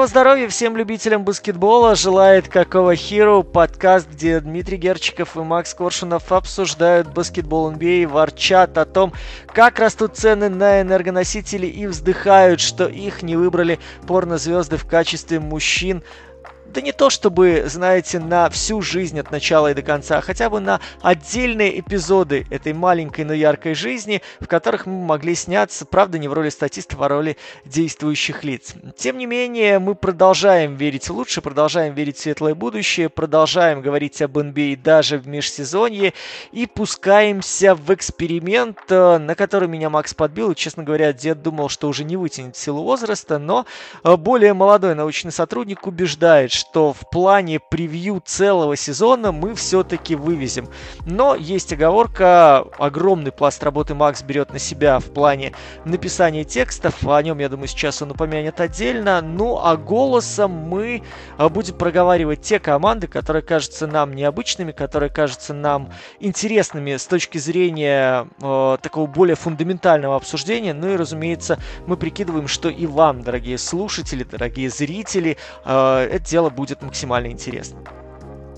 Доброго здоровья всем любителям баскетбола. Желает Какого Херро, подкаст, где Дмитрий Герчиков и Макс Коршунов обсуждают баскетбол NBA, ворчат о том, как растут цены на энергоносители и вздыхают, что их не выбрали порнозвезды в качестве мужчин. Да не то чтобы, знаете, на всю жизнь от начала и до конца, а хотя бы на отдельные эпизоды этой маленькой, но яркой жизни, в которых мы могли сняться, правда, не в роли статистов, а в роли действующих лиц. Тем не менее, мы продолжаем верить в лучшее, продолжаем верить в светлое будущее, продолжаем говорить об NBA даже в межсезонье и пускаемся в эксперимент, на который меня Макс подбил. Честно говоря, дед думал, что уже не вытянет в силу возраста, но более молодой научный сотрудник убеждает, что в плане превью целого сезона мы все-таки вывезем. Но есть оговорка, огромный пласт работы Макс берет на себя в плане написания текстов, о нем, я думаю, сейчас он упомянет отдельно, ну а голосом мы будем проговаривать те команды, которые кажутся нам необычными, которые кажутся нам интересными с точки зрения такого более фундаментального обсуждения, ну и, разумеется, мы прикидываем, что и вам, дорогие слушатели, дорогие зрители, это дело будет максимально интересно.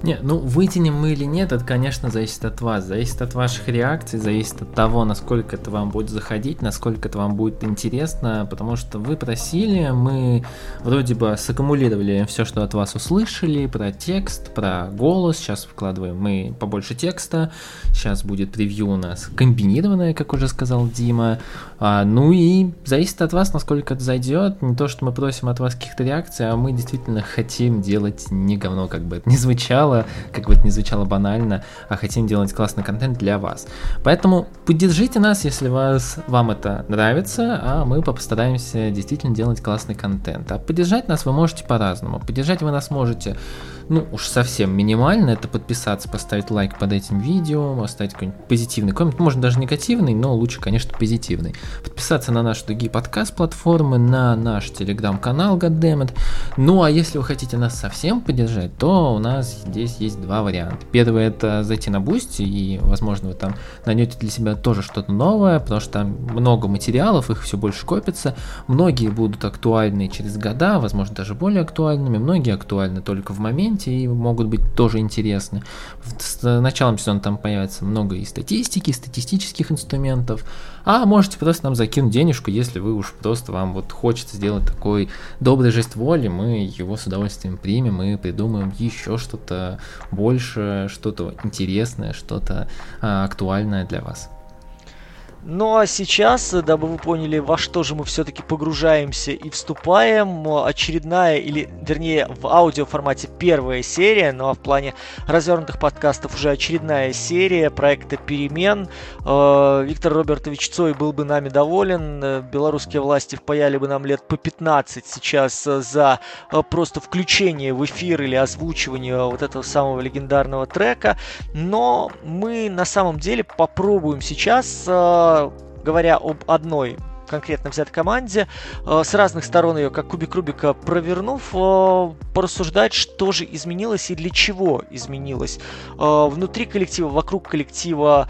Не, ну вытянем мы или нет, это, конечно, зависит от вас, зависит от ваших реакций, зависит от того, насколько это вам будет заходить, насколько это вам будет интересно, потому что вы просили, мы вроде бы саккумулировали все, что от вас услышали, про текст, про голос, сейчас вкладываем мы побольше текста, сейчас будет превью у нас комбинированное, как уже сказал Дима, ну и зависит от вас, насколько это зайдет, не то, что мы просим от вас каких-то реакций, а мы действительно хотим делать не говно, как бы это ни звучало, как бы это ни звучало банально, а хотим делать классный контент для вас. Поэтому поддержите нас, если вам это нравится, а мы постараемся действительно делать классный контент. А поддержать нас вы можете по-разному. Поддержать вы нас можете, ну уж совсем минимально, это подписаться, поставить лайк под этим видео, оставить какой-нибудь позитивный коммент, можно даже негативный, но лучше, конечно, позитивный. Подписаться на наши другие подкаст-платформы, на наш телеграм-канал Goddammit. Ну а если вы хотите нас совсем поддержать, то у нас здесь есть два варианта. Первый — это зайти на Boosty, и, возможно, вы там найдете для себя тоже что-то новое, потому что там много материалов, их все больше копится. Многие будут актуальны через года, возможно, даже более актуальными. Многие актуальны только в моменте и могут быть тоже интересны. С началом сезона там появится много и статистики, и статистических инструментов. А можете просто нам закинуть денежку, если вы уж просто вам вот хочется сделать такой добрый жест воли, мы его с удовольствием примем и придумаем еще что-то больше, что-то интересное, что-то актуальное для вас. Ну а сейчас, дабы вы поняли, во что же мы все-таки погружаемся и вступаем, очередная, или вернее в аудиоформате первая серия, ну а в плане развернутых подкастов уже очередная серия проекта «Перемен». Виктор Робертович Цой был бы нами доволен, белорусские власти впаяли бы нам лет по 15 сейчас за просто включение в эфир или озвучивание вот этого самого легендарного трека, но мы на самом деле попробуем сейчас, говоря об одной конкретно взятой команде, с разных сторон ее, как кубик Рубика, провернув, порассуждать, что же изменилось и для чего изменилось. Внутри коллектива, вокруг коллектива,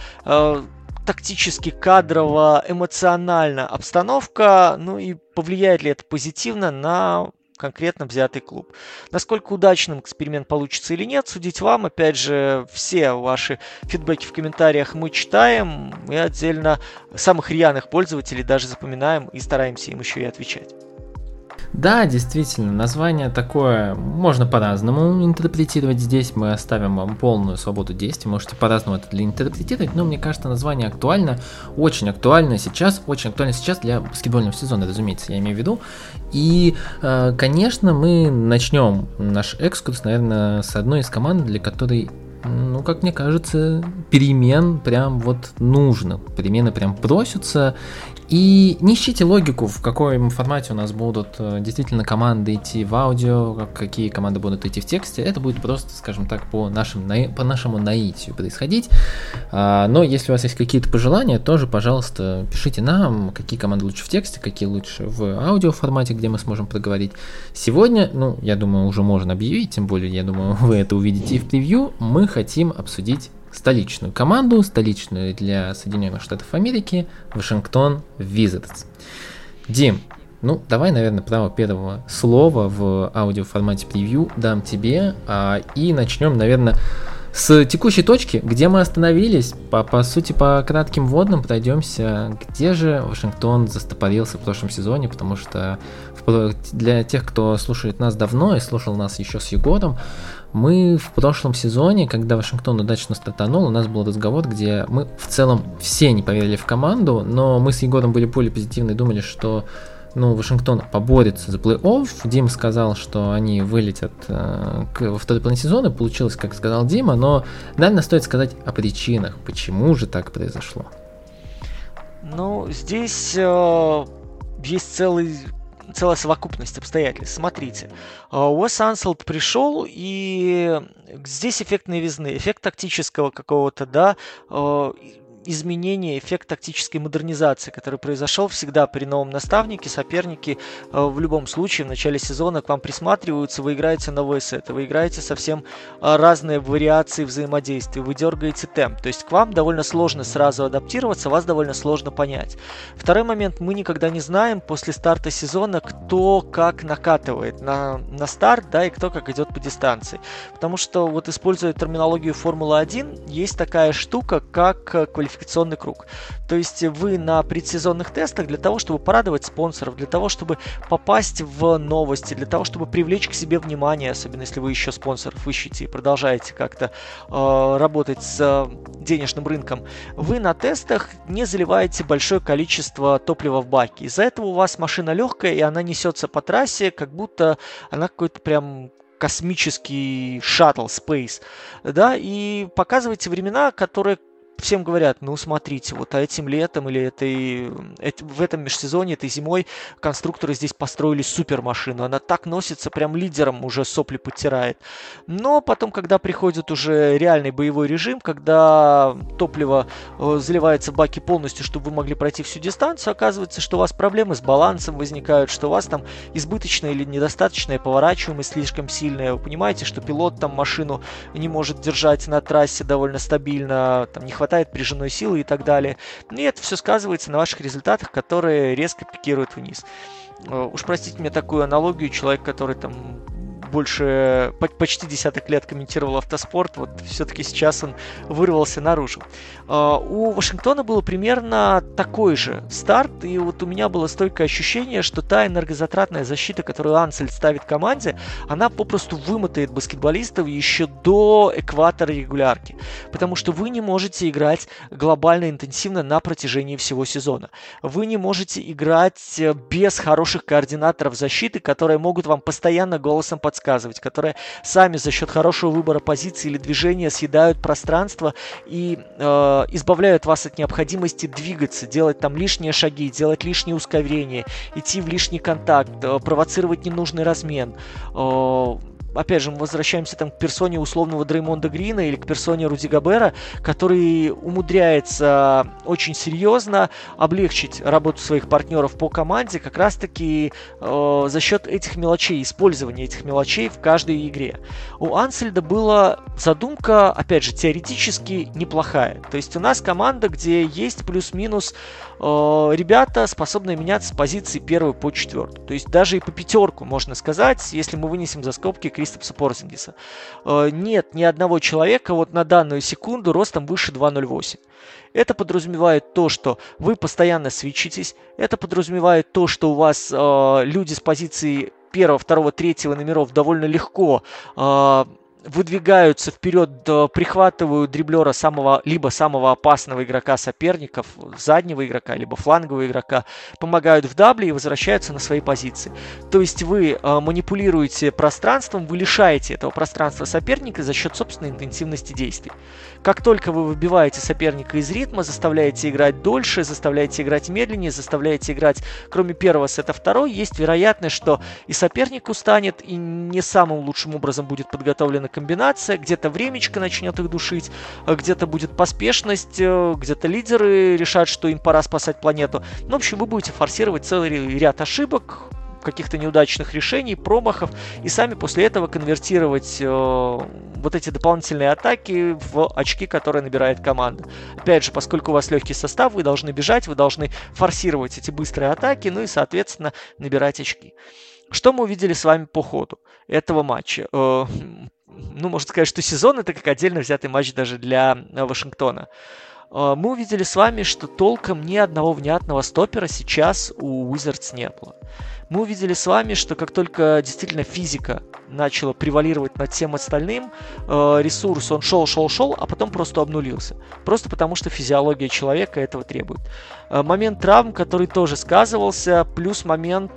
тактически, кадрово, эмоционально обстановка, ну и повлияет ли это позитивно на конкретно взятый клуб. Насколько удачным эксперимент получится или нет, судить вам. Опять же, все ваши фидбэки в комментариях мы читаем, и отдельно самых рьяных пользователей даже запоминаем и стараемся им еще и отвечать. Да, действительно, название такое можно по-разному интерпретировать. Здесь мы оставим вам полную свободу действий, можете по-разному это интерпретировать, но мне кажется, название актуально, очень актуально сейчас для баскетбольного сезона, разумеется, я имею в виду. И, конечно, мы начнем наш экскурс, наверное, с одной из команд, для которой, ну, как мне кажется, перемен прям вот нужно, перемены прям просятся. И не ищите логику, в каком формате у нас будут действительно команды идти в аудио, какие команды будут идти в тексте. Это будет просто, скажем так, по нашему наитию происходить. Но если у вас есть какие-то пожелания, тоже, пожалуйста, пишите нам, какие команды лучше в тексте, какие лучше в аудиоформате, где мы сможем проговорить. Сегодня, ну, я думаю, уже можно объявить, тем более, я думаю, вы это увидите и в превью, мы хотим обсудить столичную команду, столичную для Соединенных Штатов Америки, Вашингтон Визардс. Дим, Ну, давай, наверное, право первого слова в аудиоформате превью дам тебе. И начнем, наверное, с текущей точки, где мы остановились. По сути, по кратким вводным пройдемся, где же Вашингтон застопорился в прошлом сезоне, потому что для тех, кто слушает нас давно и слушал нас еще с Егором, мы в прошлом сезоне, когда Вашингтон удачно стартанул, у нас был разговор, где мы в целом все не поверили в команду, но мы с Егором были более позитивны и думали, что Вашингтон поборется за плей-офф. Дима сказал, что они вылетят во второй половине сезона. Получилось, как сказал Дима, но, наверное, стоит сказать о причинах, почему же так произошло. Ну, здесь есть целая совокупность обстоятельств. Смотрите, Уэс Ансельд пришел, и здесь эффект новизны, эффект тактического какого-то, да, изменение, эффект тактической модернизации, который произошел всегда при новом наставнике. Соперники в любом случае в начале сезона к вам присматриваются, вы играете новые сеты, вы играете совсем разные вариации взаимодействия, вы дергаете темп, то есть к вам довольно сложно сразу адаптироваться, вас довольно сложно понять. Второй момент, мы никогда не знаем после старта сезона, кто как накатывает на старт, да, и кто как идет по дистанции, потому что, вот используя терминологию Формулы-1, есть такая штука, как квалификационный круг. То есть вы на предсезонных тестах для того, чтобы порадовать спонсоров, для того, чтобы попасть в новости, для того, чтобы привлечь к себе внимание, особенно если вы еще спонсоров ищете и продолжаете как-то работать с денежным рынком, вы на тестах не заливаете большое количество топлива в баке. Из-за этого у вас машина легкая, и она несется по трассе, как будто она какой-то прям космический шаттл, спейс. Да, и показываете времена, которые всем говорят, ну смотрите, вот этим летом или в этом межсезонье, этой зимой конструкторы здесь построили супермашину, она так носится, прям лидером уже сопли подтирает. Но потом, когда приходит уже реальный боевой режим, когда топливо заливается в баки полностью, чтобы вы могли пройти всю дистанцию, оказывается, что у вас проблемы с балансом возникают, что у вас там избыточная или недостаточная поворачиваемость слишком сильная. Вы понимаете, что пилот там машину не может держать на трассе довольно стабильно, там не хватает прижимной силы и так далее. И это все сказывается на ваших результатах, которые резко пикируют вниз. Уж простите мне такую аналогию, человек, который там больше почти десяток лет комментировал автоспорт, вот все-таки сейчас он вырвался наружу. У Вашингтона был примерно такой же старт, и вот у меня было стойкое ощущение, что та энергозатратная защита, которую Ансельд ставит команде, она попросту вымотает баскетболистов еще до экватора регулярки, потому что вы не можете играть глобально интенсивно на протяжении всего сезона. Вы не можете играть без хороших координаторов защиты, которые могут вам постоянно голосом подсказывать, которые сами за счет хорошего выбора позиции или движения съедают пространство и избавляют вас от необходимости двигаться, делать там лишние шаги, делать лишние ускорения, идти в лишний контакт, провоцировать ненужный размен. Опять же, мы возвращаемся там к персоне условного Дреймонда Грина или к персоне Руди Гобера, который умудряется очень серьезно облегчить работу своих партнеров по команде как раз-таки за счет этих мелочей, использования этих мелочей в каждой игре. У Ансельда была задумка, опять же, теоретически неплохая. То есть у нас команда, где есть плюс-минус ребята, способные меняться с позиции 1 по 4. То есть даже и по пятерку, можно сказать, если мы вынесем за скобки Кристопса Порзингиса. Нет ни одного человека вот на данную секунду ростом выше 2.08. Это подразумевает то, что вы постоянно свитчитесь, это подразумевает то, что у вас люди с позиции 1, 2, 3 номеров довольно легко выдвигаются вперед, прихватывают дриблера либо самого опасного игрока соперников, заднего игрока, либо флангового игрока, помогают в дабле и возвращаются на свои позиции. То есть вы манипулируете пространством, вы лишаете этого пространства соперника за счет собственной интенсивности действий. Как только вы выбиваете соперника из ритма, заставляете играть дольше, заставляете играть медленнее, заставляете играть, кроме первого сета, второй, есть вероятность, что и соперник устанет, и не самым лучшим образом будет подготовлена комбинация, где-то времечко начнет их душить, где-то будет поспешность, где-то лидеры решат, что им пора спасать планету. Ну, в общем, вы будете форсировать целый ряд ошибок, каких-то неудачных решений, промахов, и сами после этого конвертировать вот эти дополнительные атаки в очки, которые набирает команда. Опять же, поскольку у вас легкий состав, вы должны бежать, вы должны форсировать эти быстрые атаки, ну и, соответственно, набирать очки. Что мы увидели с вами по ходу этого матча? Ну, можно сказать, что сезон — это как отдельно взятый матч даже для Вашингтона. Мы увидели с вами, что толком ни одного внятного стопера сейчас у Уизардс не было. Мы увидели с вами, что как только действительно физика начала превалировать над всем остальным, ресурс, он шел, а потом просто обнулился. Просто потому, что физиология человека этого требует. Момент травм, который тоже сказывался, плюс момент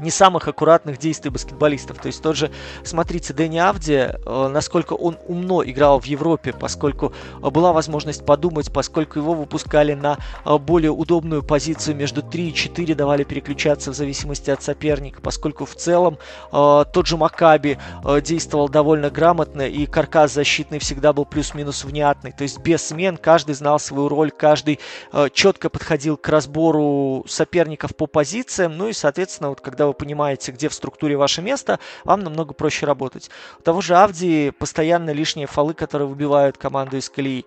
не самых аккуратных действий баскетболистов. То есть тот же, смотрите, Дени Авдия, насколько он умно играл в Европе, поскольку была возможность подумать, поскольку его выпускали на более удобную позицию между 3 и 4, давали переключаться в зависимости от соперника, поскольку в целом тот же Макаби действовал довольно грамотно, и каркас защитный всегда был плюс-минус внятный. То есть без смен каждый знал свою роль, каждый четко подходил к разбору соперников по позициям, ну и, соответственно, вот когда вы понимаете, где в структуре ваше место, вам намного проще работать. У того же Авдии постоянно лишние фолы, которые выбивают команду из колеи.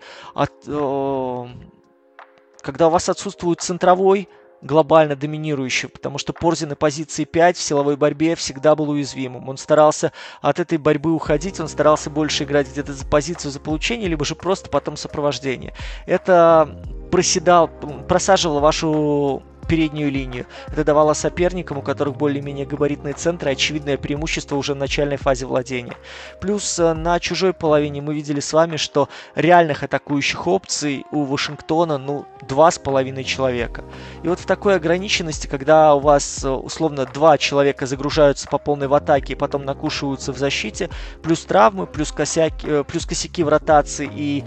Когда у вас отсутствует центровой, глобально доминирующий, потому что Порзи на позиции 5 в силовой борьбе всегда был уязвимым. Он старался от этой борьбы уходить, он старался больше играть где-то за позицию, за получение, либо же просто потом сопровождение. Это просаживало вашу переднюю линию. Это давало соперникам, у которых более-менее габаритные центры, очевидное преимущество уже в начальной фазе владения. Плюс на чужой половине мы видели с вами, что реальных атакующих опций у Вашингтона, 2,5 человека. И вот в такой ограниченности, когда у вас условно 2 человека загружаются по полной в атаке и потом накушиваются в защите, плюс травмы, плюс косяки в ротации и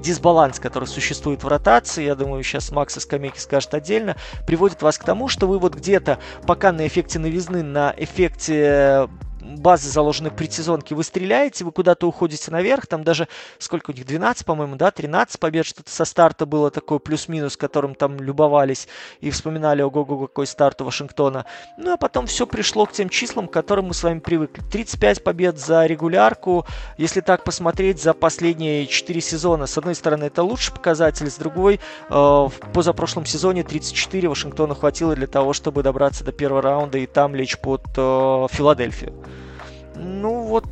дисбаланс, который существует в ротации, я думаю, сейчас Макс со скамейки скажет отдельно, приводит вас к тому, что вы вот где-то пока на эффекте новизны, на эффекте базы, заложенной предсезонки, вы стреляете, вы куда-то уходите наверх, там даже, сколько у них, 12, по-моему, да, 13 побед, что-то со старта было такое плюс-минус, которым там любовались и вспоминали, ого-го, какой старт у Вашингтона. Ну, а потом все пришло к тем числам, к которым мы с вами привыкли. 35 побед за регулярку, если так посмотреть, за последние 4 сезона. С одной стороны, это лучший показатель, с другой, в позапрошлом сезоне 34 Вашингтону хватило для того, чтобы добраться до первого раунда и там лечь под Филадельфию. Ну вот,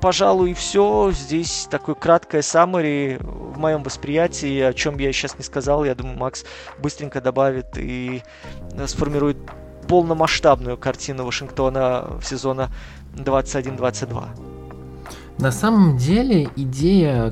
пожалуй, и все. Здесь такое краткое саммари в моем восприятии, о чем я сейчас не сказал. Я думаю, Макс быстренько добавит и сформирует полномасштабную картину Вашингтона в сезона 21-22. На самом деле,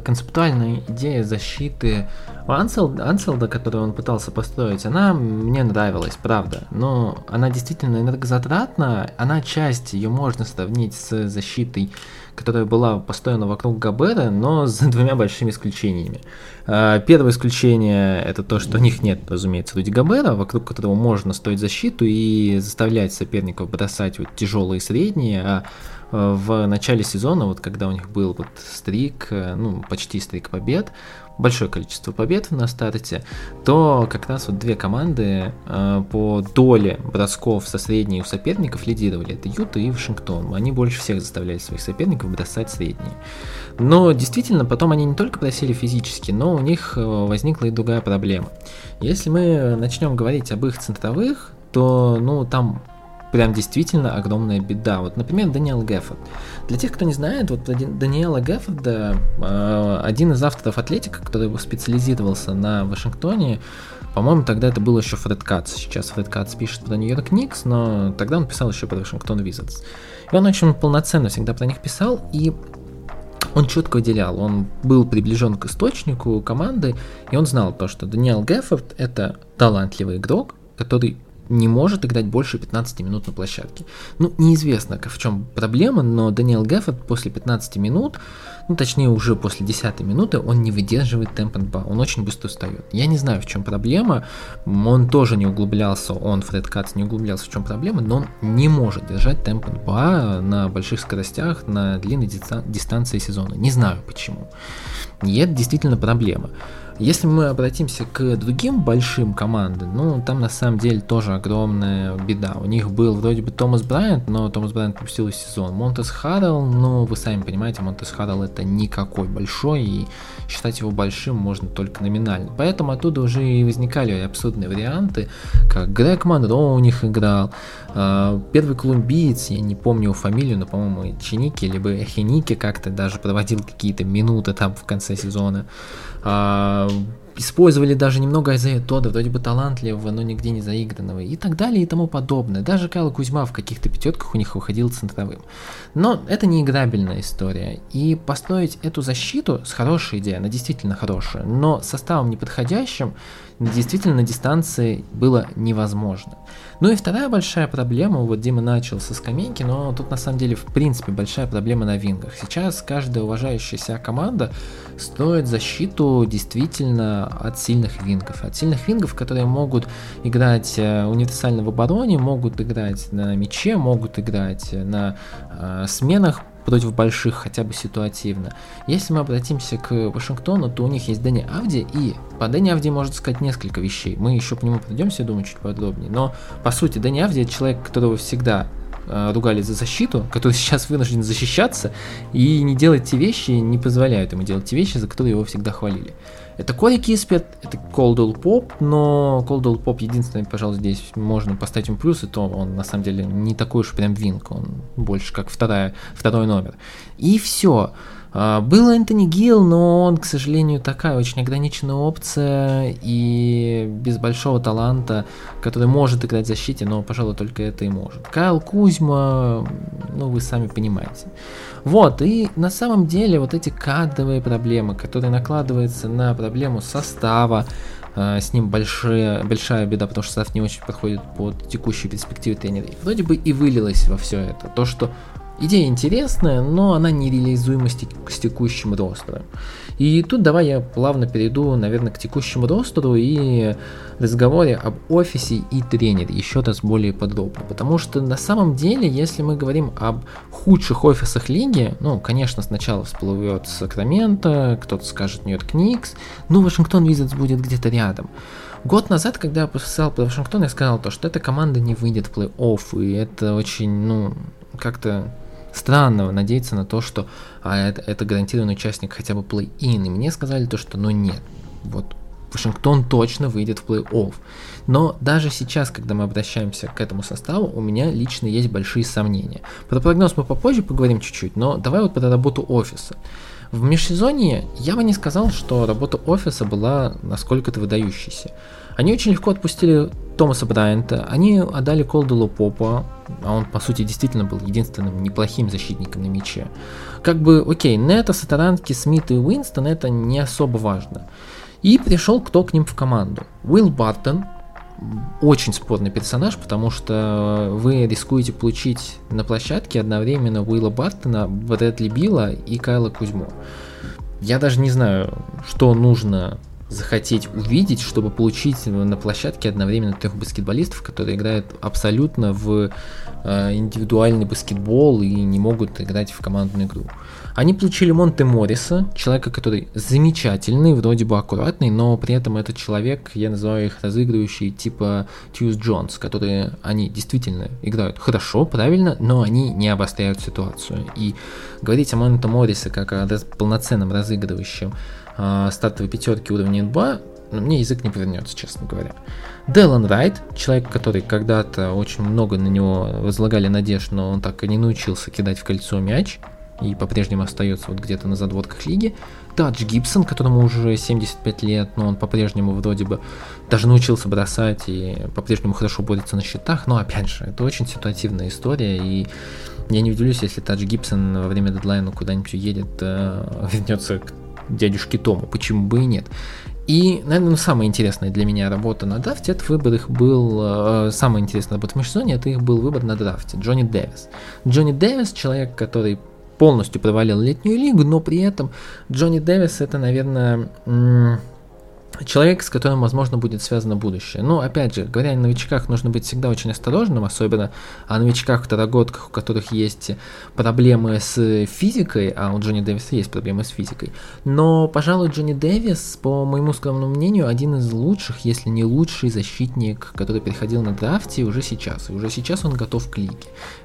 концептуальная идея защиты Ансельда, которую он пытался построить, она мне нравилась, правда. Но она действительно энергозатратна, она часть, ее можно сравнить с защитой, которая была построена вокруг Гобера, но с 2 большими исключениями. Первое исключение — это то, что у них нет, разумеется, Руди Гобера, вокруг которого можно строить защиту и заставлять соперников бросать вот тяжелые и средние, а в начале сезона, вот когда у них был вот стрик, почти стрик побед, большое количество побед на старте, то как раз вот 2 команды по доле бросков со средней у соперников лидировали. Это Юта и Вашингтон. Они больше всех заставляли своих соперников бросать средние. Но действительно, потом они не только просели физически, но у них возникла и другая проблема. Если мы начнем говорить об их центровых, то там прям действительно огромная беда. Вот, например, Даниэл Гэффорд. Для тех, кто не знает, вот про Даниэла Гэффорда, один из авторов «Атлетика», который специализировался на Вашингтоне, по-моему, тогда это был еще Фред Катц. Сейчас Фред Катц пишет про Нью-Йорк Кникс, но тогда он писал еще про Вашингтон Визардс. И он очень полноценно всегда про них писал, и он четко выделял, он был приближен к источнику команды, и он знал то, что Даниэл Гэффорд — это талантливый игрок, который не может играть больше 15 минут на площадке. Неизвестно, в чем проблема, но Даниэл Гэффорд после 15 минут, точнее уже после 10 минуты, он не выдерживает темп НБА, он очень быстро встает. Я не знаю, в чем проблема, он тоже не углублялся, Фред Катц не углублялся, в чем проблема, но он не может держать темп НБА на больших скоростях, на длинной дистанции сезона. Не знаю почему. И это действительно проблема. Если мы обратимся к другим большим командам, ну, там на самом деле тоже огромная беда. У них был вроде бы Томас Брайант, но Томас Брайант пропустил из сезона. Монтес Харрелл, но вы сами понимаете, Монтес Харрелл это никакой большой, и считать его большим можно только номинально. Поэтому оттуда уже и возникали абсурдные варианты, как Грег Монро у них играл, первый колумбиец, я не помню его фамилию, но, по-моему, Чиники, либо Эхиники как-то даже проводил какие-то минуты там в конце сезона. Использовали даже немного Айзея Тодда, вроде бы талантливого, но нигде не заигранного, и так далее, и тому подобное. Даже Кайл Кузьма в каких-то пятерках у них выходил центровым. Но это неиграбельная история, и построить эту защиту с хорошей идеей, она действительно хорошая, но составом неподходящим действительно на дистанции было невозможно. Ну и вторая большая проблема, вот Дима начал со скамейки, но тут на самом деле в принципе большая проблема на вингах. Сейчас каждая уважающая себя команда строит защиту действительно от сильных вингов. От сильных вингов, которые могут играть универсально в обороне, могут играть на мяче, могут играть на сменах против больших хотя бы ситуативно. Если мы обратимся к Вашингтону, то у них есть Дени Авдия, и по Дени Авдии можно сказать несколько вещей. Мы еще по нему пройдемся, я думаю, чуть подробнее. Но, по сути, Дени Авдия — это человек, которого всегда ругали за защиту, который сейчас вынужден защищаться и не делать те вещи, не позволяют ему делать те вещи, за которые его всегда хвалили. Это Кори Кисперт, это Колдуэлл Поп, но Колдуэлл Поп единственный, пожалуй, здесь можно поставить ему плюс, и то он на самом деле не такой уж прям винг, он больше как второй номер. И все. Был Энтони Гил, но он, к сожалению, такая очень ограниченная опция и без большого таланта, который может играть в защите, но, пожалуй, только это и может. Кайл Кузьма, ну, вы сами понимаете. Вот, и на самом деле вот эти кадровые проблемы, которые накладываются на проблему состава, с ним большая беда, потому что состав не очень подходит под текущую перспективу тренера. И вроде бы и вылилось во все это то, что идея интересная, но она нереализуема с текущим ростером. И тут давай я плавно перейду, наверное, к текущему ростеру и разговоре об офисе и тренере еще раз более подробно. Потому что на самом деле, если мы говорим об худших офисах лиги, ну, конечно, сначала всплывет Сакраменто, кто-то скажет Нью-Йорк Никс, но Вашингтон Визардс будет где-то рядом. Год назад, когда я писал про Вашингтон, я сказал то, что эта команда не выйдет в плей-офф, и это очень, как-то странно надеяться на то, что это гарантированный участник хотя бы плей-ин. И мне сказали то, что нет. Вот Вашингтон точно выйдет в плей-офф. Но даже сейчас, когда мы обращаемся к этому составу, у меня лично есть большие сомнения. Про прогноз мы попозже поговорим чуть-чуть, но давай вот про работу офиса. В межсезонье я бы не сказал, что работа офиса была насколько-то выдающейся. Они очень легко отпустили Томаса Брайанта, они отдали Колдуэллу Попа, а он, по сути, действительно был единственным неплохим защитником на мяче. Нета, Сатаранки, Смит и Уинстон — это не особо важно. И пришел кто к ним в команду? Уилл Бартон. Очень спорный персонаж, потому что вы рискуете получить на площадке одновременно Уилла Бартона, Брэдли Била и Кайла Кузьму. Я даже не знаю, что нужно захотеть увидеть, чтобы получить на площадке одновременно трех баскетболистов, которые играют абсолютно в индивидуальный баскетбол и не могут играть в командную игру. Они получили Монте Морриса, человека, который замечательный, вроде бы аккуратный, но при этом этот человек, я называю их разыгрывающий типа Тьюз Джонс, которые они действительно играют хорошо, правильно, но они не обостряют ситуацию. И говорить о Монте Моррисе как о полноценном разыгрывающем стартовой пятерки уровня НБА, мне язык не повернется, честно говоря. Делон Райт, человек, который когда-то очень много на него возлагали надежд, но он так и не научился кидать в кольцо мяч, и по-прежнему остается вот где-то на задворках лиги. Тадж Гибсон, которому уже 75 лет, но он по-прежнему вроде бы даже научился бросать и по-прежнему хорошо борется на счетах, но опять же, это очень ситуативная история, и я не удивлюсь, если Тадж Гибсон во время дедлайна куда-нибудь уедет, вернется к дядюшке Тому, почему бы и нет. И, наверное, самая интересная для меня работа на драфте, это выбор их был, самая интересная работа в межсезонье, это их был выбор на драфте, Джонни Дэвис. Джонни Дэвис, человек, который полностью провалил летнюю лигу, но при этом Джонни Дэвис это, наверное, человек, с которым, возможно, будет связано будущее. Ну, опять же, говоря о новичках, нужно быть всегда очень осторожным, особенно о новичках-второгодках, у которых есть проблемы с физикой, а у Джонни Дэвиса есть проблемы с физикой. Но, пожалуй, Джонни Дэвис, по моему скромному мнению, один из лучших, если не лучший защитник, который переходил на драфте уже сейчас. И уже сейчас он готов к лиге.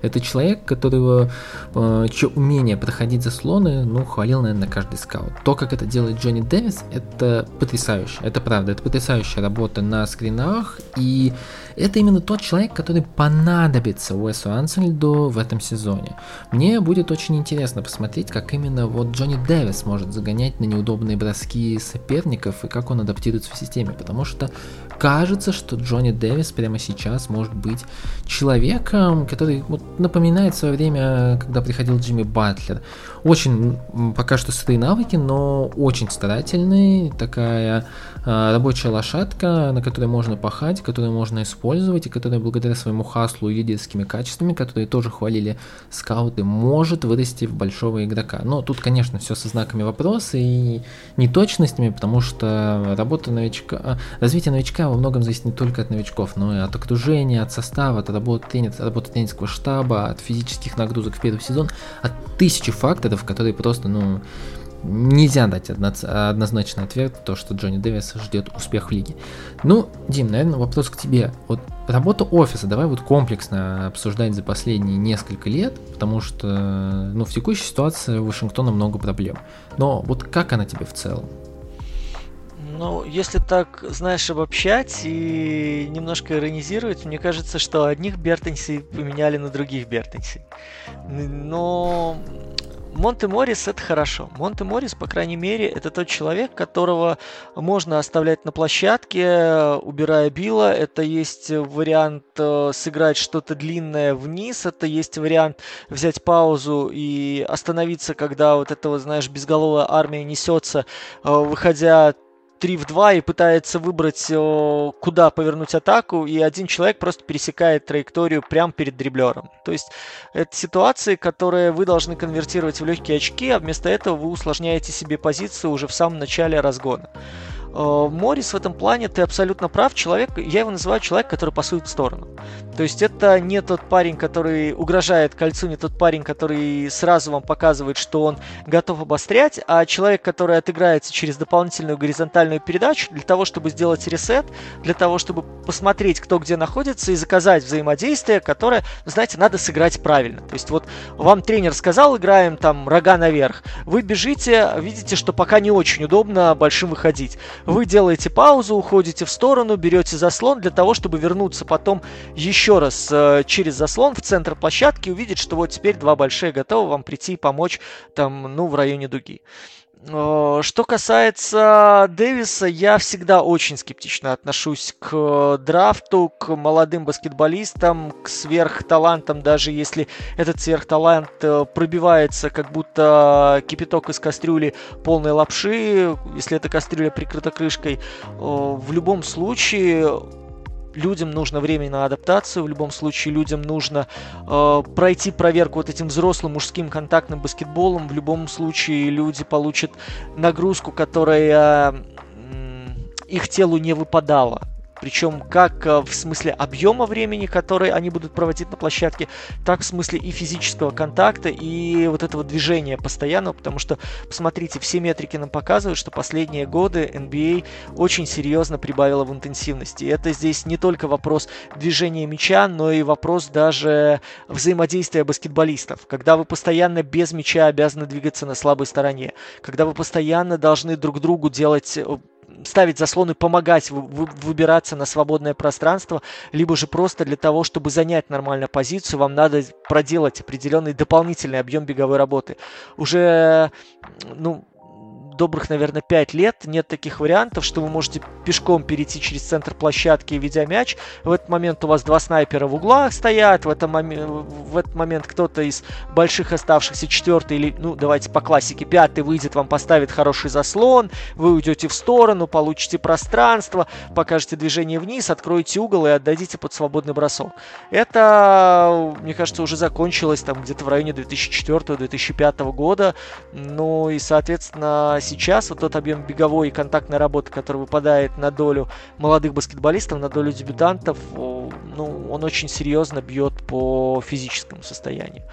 Это человек, которого умение проходить заслоны, ну, хвалил, наверное, каждый скаут. То, как это делает Джонни Дэвис, это потрясающе. Это правда, это потрясающая работа на скринах, и это именно тот человек, который понадобится Уэсу Ансельду в этом сезоне. Мне будет очень интересно посмотреть, как именно вот Джонни Дэвис может загонять на неудобные броски соперников и как он адаптируется в системе, потому что кажется, что Джонни Дэвис прямо сейчас может быть человеком, который вот, напоминает в свое время, когда приходил Джимми Батлер. Очень пока что сырые навыки, но очень старательный, такая рабочая лошадка, на которой можно пахать, которую можно использовать, и которая благодаря своему хаслу и лидерскими качествами, которые тоже хвалили скауты, может вырасти в большого игрока. Но тут, конечно, все со знаками вопроса и неточностями, потому что работа новичка, развитие новичка во многом зависит не только от новичков, но и от окружения, от состава, от работы тренерского штаба, от физических нагрузок в первый сезон, от тысячи факторов, которые просто, ну, нельзя дать однозначный ответ, то, что Джонни Дэвис ждет успех в лиге. Ну, Дим, наверное, вопрос к тебе. Вот работа офиса давай вот комплексно обсуждать за последние несколько лет, потому что, ну, в текущей ситуации у Вашингтона много проблем. Но вот как она тебе в целом? Ну, если так, знаешь, обобщать и немножко иронизировать, мне кажется, что одних Бертонси поменяли на других Бертонси. Но Монте Моррис — это хорошо. Монте Моррис, по крайней мере, это тот человек, которого можно оставлять на площадке, убирая Била. Это есть вариант сыграть что-то длинное вниз, это есть вариант взять паузу и остановиться, когда вот эта, знаешь, безголовая армия несется, выходя 3 в 2 и пытается выбрать, куда повернуть атаку, и один человек просто пересекает траекторию прямо перед дриблером. То есть это ситуации, которые вы должны конвертировать в легкие очки, а вместо этого вы усложняете себе позицию уже в самом начале разгона. Моррис в этом плане, ты абсолютно прав, человек, я его называю человек, который пасует в сторону. То есть это не тот парень, который угрожает кольцу, не тот парень, который сразу вам показывает, что он готов обострять, а человек, который отыграется через дополнительную горизонтальную передачу для того, чтобы сделать ресет, для того, чтобы посмотреть, кто где находится, и заказать взаимодействие, которое, знаете, надо сыграть правильно. То есть вот вам тренер сказал, играем там рога наверх, вы бежите, видите, что пока не очень удобно большим выходить. Вы делаете паузу, уходите в сторону, берете заслон для того, чтобы вернуться потом еще раз через заслон в центр площадки и увидеть, что вот теперь два большие готовы вам прийти и помочь там, ну, в районе дуги. Что касается Дэвиса, я всегда очень скептично отношусь к драфту, к молодым баскетболистам, к сверхталантам, даже если этот сверхталант пробивается как будто кипяток из кастрюли полной лапши, если эта кастрюля прикрыта крышкой. В любом случае людям нужно время на адаптацию, в любом случае людям нужно пройти проверку вот этим взрослым мужским контактным баскетболом, в любом случае люди получат нагрузку, которая их телу не выпадала. Причем как в смысле объема времени, который они будут проводить на площадке, так в смысле и физического контакта, и вот этого движения постоянного, потому что, посмотрите, все метрики нам показывают, что последние годы NBA очень серьезно прибавила в интенсивности. И это здесь не только вопрос движения мяча, но и вопрос даже взаимодействия баскетболистов, когда вы постоянно без мяча обязаны двигаться на слабой стороне, когда вы постоянно должны друг другу делать, ставить заслоны, помогать выбираться на свободное пространство, либо же просто для того, чтобы занять нормальную позицию, вам надо проделать определенный дополнительный объем беговой работы. Уже, добрых, наверное, 5 лет нет таких вариантов, что вы можете пешком перейти через центр площадки, ведя мяч. В этот момент у вас два снайпера в углах стоят, в этот момент кто-то из больших оставшихся, четвертый или, давайте по классике, пятый выйдет, вам поставит хороший заслон, вы уйдете в сторону, получите пространство, покажете движение вниз, откроете угол и отдадите под свободный бросок. Это, мне кажется, уже закончилось там где-то в районе 2004-2005 года, ну и, соответственно, сейчас вот тот объем беговой и контактной работы, который выпадает на долю молодых баскетболистов, на долю дебютантов, ну, он очень серьезно бьет по физическому состоянию.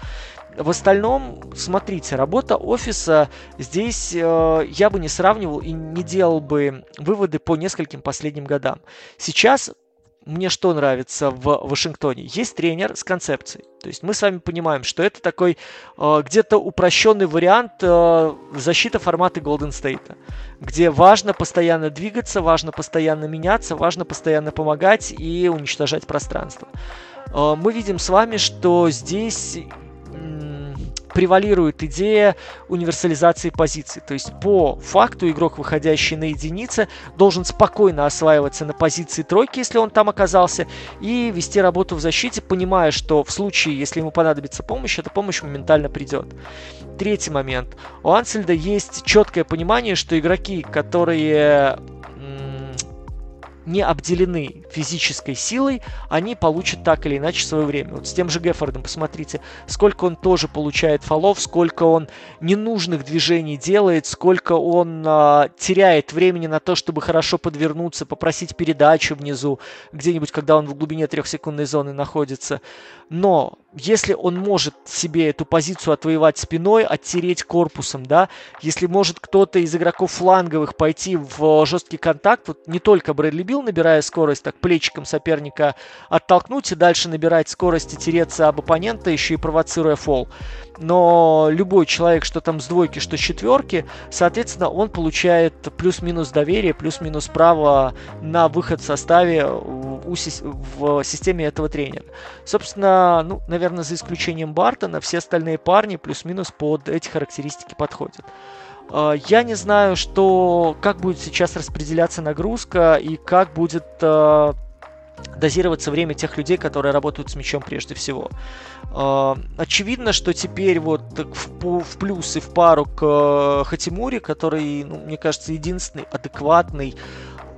В остальном, смотрите, работа офиса здесь я бы не сравнивал и не делал бы выводы по нескольким последним годам. Сейчас мне что нравится в Вашингтоне? Есть тренер с концепцией. То есть мы с вами понимаем, что это такой где-то упрощенный вариант защиты формата Golden State, где важно постоянно двигаться, важно постоянно меняться, важно постоянно помогать и уничтожать пространство. Мы видим с вами, что здесь превалирует идея универсализации позиций. То есть по факту игрок, выходящий на единицы, должен спокойно осваиваться на позиции тройки, если он там оказался, и вести работу в защите, понимая, что в случае, если ему понадобится помощь, эта помощь моментально придет. Третий момент. У Ансельда есть четкое понимание, что игроки, которые не обделены физической силой, они получат так или иначе свое время. Вот с тем же Гэффордом посмотрите, сколько он тоже получает фолов, сколько он ненужных движений делает, сколько он теряет времени на то, чтобы хорошо подвернуться, попросить передачу внизу, где-нибудь, когда он в глубине 3-секундной зоны находится. Но если он может себе эту позицию отвоевать спиной, оттереть корпусом, да, если может кто-то из игроков фланговых пойти в жесткий контакт, вот не только Брэдли Бил, набирая скорость, так плечиком соперника оттолкнуть и дальше набирать скорость и тереться об оппонента, еще и провоцируя фол. Но любой человек, что там с двойки, что с четверки, соответственно, он получает плюс-минус доверие, плюс-минус право на выход в составе в системе этого тренера. Собственно, ну, наверное, за исключением Бартона, все остальные парни плюс-минус под эти характеристики подходят. Я не знаю, как будет сейчас распределяться нагрузка и как будет дозироваться время тех людей, которые работают с мячом прежде всего. Очевидно, что теперь вот в плюс и в пару к Хатимури, который, ну, мне кажется, единственный адекватный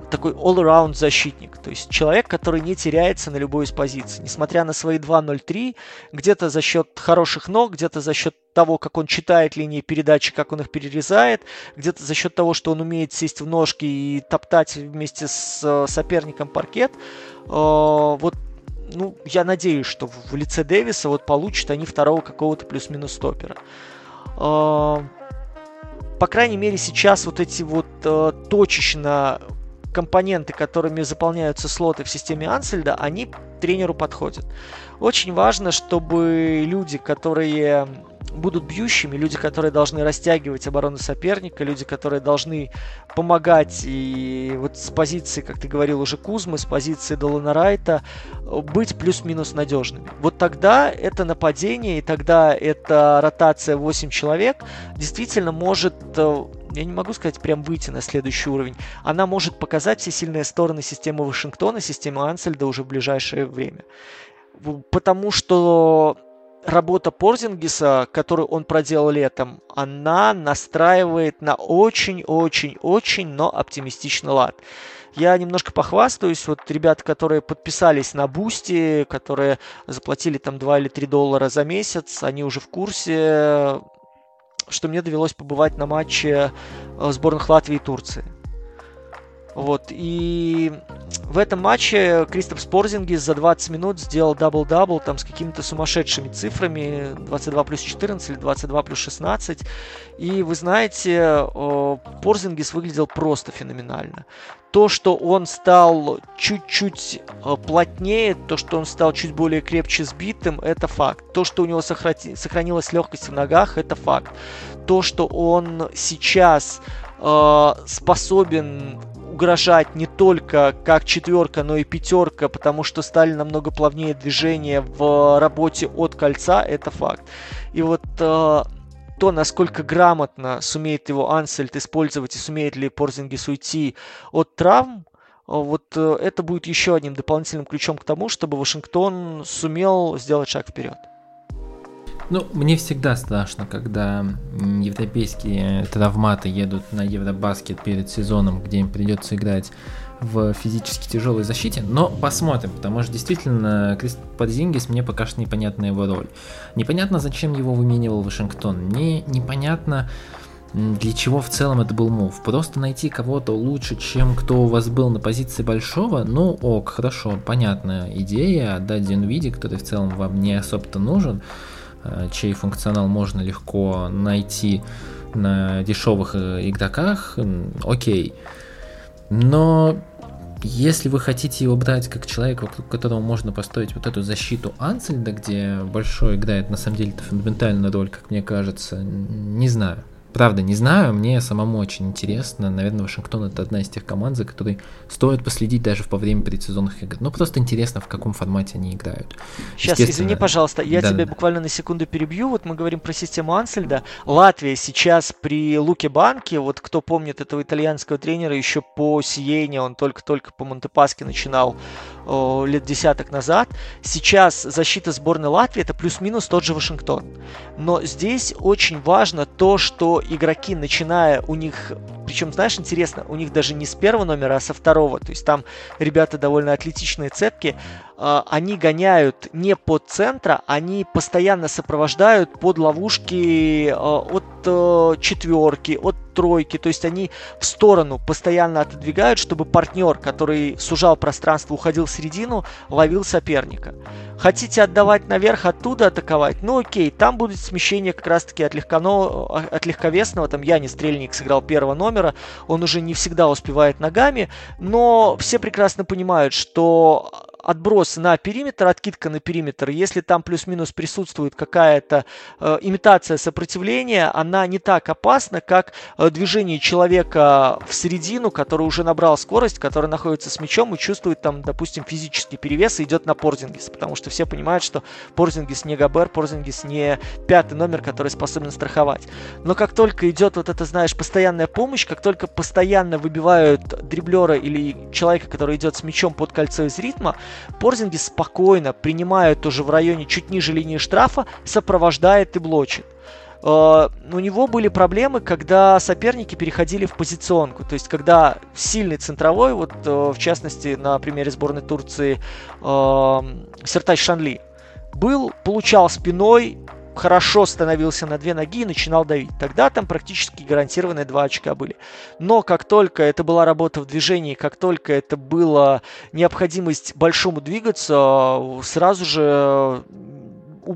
такой all-around защитник, то есть человек, который не теряется на любой из позиций, несмотря на свои 2.03, где-то за счет хороших ног, где-то за счет того, как он читает линии передачи, как он их перерезает, где-то за счет того, что он умеет сесть в ножки и топтать вместе с соперником паркет. Вот, ну, я надеюсь, что в лице Дэвиса вот получат они второго какого-то плюс-минус стопера. По крайней мере, сейчас вот эти вот точечно компоненты, которыми заполняются слоты в системе Ансельда, они тренеру подходят. Очень важно, чтобы люди, которые будут бьющими, люди, которые должны растягивать оборону соперника, люди, которые должны помогать, и вот с позиции, как ты говорил уже, Кузмы, с позиции Делона Райта, быть плюс-минус надежными. Вот тогда это нападение, и тогда эта ротация 8 человек действительно может, я не могу сказать, прям выйти на следующий уровень. Она может показать все сильные стороны системы Вашингтона, системы Ансельда уже в ближайшее время. Потому что работа Порзингиса, которую он проделал летом, она настраивает на очень-очень-очень, но оптимистичный лад. Я немножко похвастаюсь, вот ребята, которые подписались на Boosty, которые заплатили там $2 или $3 за месяц, они уже в курсе, что мне довелось побывать на матче сборных Латвии и Турции. Вот, и в этом матче Кристопс Порзингис за 20 минут сделал дабл-дабл там с какими-то сумасшедшими цифрами, 22+14 или 22+16, и вы знаете, Порзингис выглядел просто феноменально. То, что он стал чуть-чуть плотнее, то, что он стал чуть более крепче сбитым, это факт. То, что у него сохранилась легкость в ногах, это факт. То, что он сейчас способен угрожать не только как четверка, но и пятерка, потому что стали намного плавнее движения в работе от кольца, это факт. И вот то, насколько грамотно сумеет его Ансельд использовать и сумеет ли Порзингис уйти от травм, вот это будет еще одним дополнительным ключом к тому, чтобы Вашингтон сумел сделать шаг вперед. Ну, мне всегда страшно, когда европейские травматы едут на Евробаскет перед сезоном, где им придется играть в физически тяжелой защите, но посмотрим, потому что действительно Кристопс Порзингис, мне пока что непонятна его роль. Непонятно, зачем его выменивал Вашингтон, мне непонятно, для чего в целом это был мув. Просто найти кого-то лучше, чем кто у вас был на позиции большого, ну ок, хорошо, понятная идея, отдать Динвиди, который в целом вам не особо-то нужен, чей функционал можно легко найти на дешевых игроках, окей. Но если вы хотите его брать как человека, вокруг которого можно построить вот эту защиту Ансельда, где большой играет на самом деле фундаментальную роль, как мне кажется, не знаю. Правда, не знаю, мне самому очень интересно. Наверное, Вашингтон — это одна из тех команд, за которой стоит последить даже во время предсезонных игр. Ну, просто интересно, в каком формате они играют. Сейчас, извини, пожалуйста, я тебя буквально на секунду перебью. Вот мы говорим про систему Ансельда. Латвия сейчас при Луке Банке, вот кто помнит этого итальянского тренера еще по Сиене, он только-только по Монтепаске начинал лет десяток назад. Сейчас защита сборной Латвии — это плюс-минус тот же Вашингтон. Но здесь очень важно то, что игроки, начиная у них, причем, знаешь, интересно, у них даже не с первого номера, а со второго, то есть там ребята довольно атлетичные, цепки, они гоняют не под центра, они постоянно сопровождают под ловушки от четверки, от тройки, то есть они в сторону постоянно отодвигают, чтобы партнер, который сужал пространство, уходил в середину, ловил соперника. Хотите отдавать наверх, оттуда атаковать? Ну окей, там будет смещение как раз-таки от легковесного, там Янис Стрельник сыграл первого номера, он уже не всегда успевает ногами, но все прекрасно понимают, что отброс на периметр, откидка на периметр, если там плюс-минус присутствует какая-то имитация сопротивления, она не так опасна, как движение человека в середину, который уже набрал скорость, который находится с мячом и чувствует там, допустим, физический перевес и идет на Порзингис, потому что все понимают, что Порзингис не Гобер, Порзингис не пятый номер, который способен страховать. Но как только идет вот это, знаешь, постоянная помощь, как только постоянно выбивают дриблера или человека, который идет с мячом под кольцо из ритма, Порзингис спокойно принимает уже в районе чуть ниже линии штрафа, сопровождает и блочит. У него были проблемы, когда соперники переходили в позиционку, то есть когда сильный центровой, вот в частности на примере сборной Турции Сертач Шанли, получал спиной, хорошо становился на две ноги и начинал давить. Тогда там практически гарантированные 2 очка были. Но как только это была работа в движении, как только это была необходимость большому двигаться, сразу же,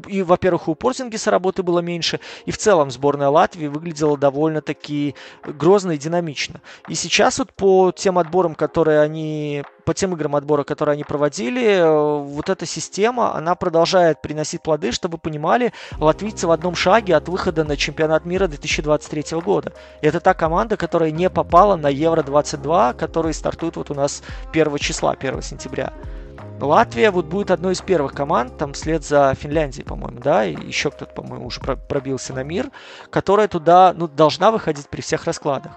и, во-первых, у Порзингиса работы было меньше, и в целом сборная Латвии выглядела довольно-таки грозно и динамично. И сейчас вот по тем играм отбора, которые они проводили, вот эта система, она продолжает приносить плоды, чтобы вы понимали, латвийцы в одном шаге от выхода на чемпионат мира 2023 года. Это та команда, которая не попала на Евро-22, который стартует вот у нас 1 числа, 1 сентября. Латвия вот будет одной из первых команд, там вслед за Финляндией, по-моему, да, и еще кто-то, по-моему, уже пробился на мир, которая туда, должна выходить при всех раскладах.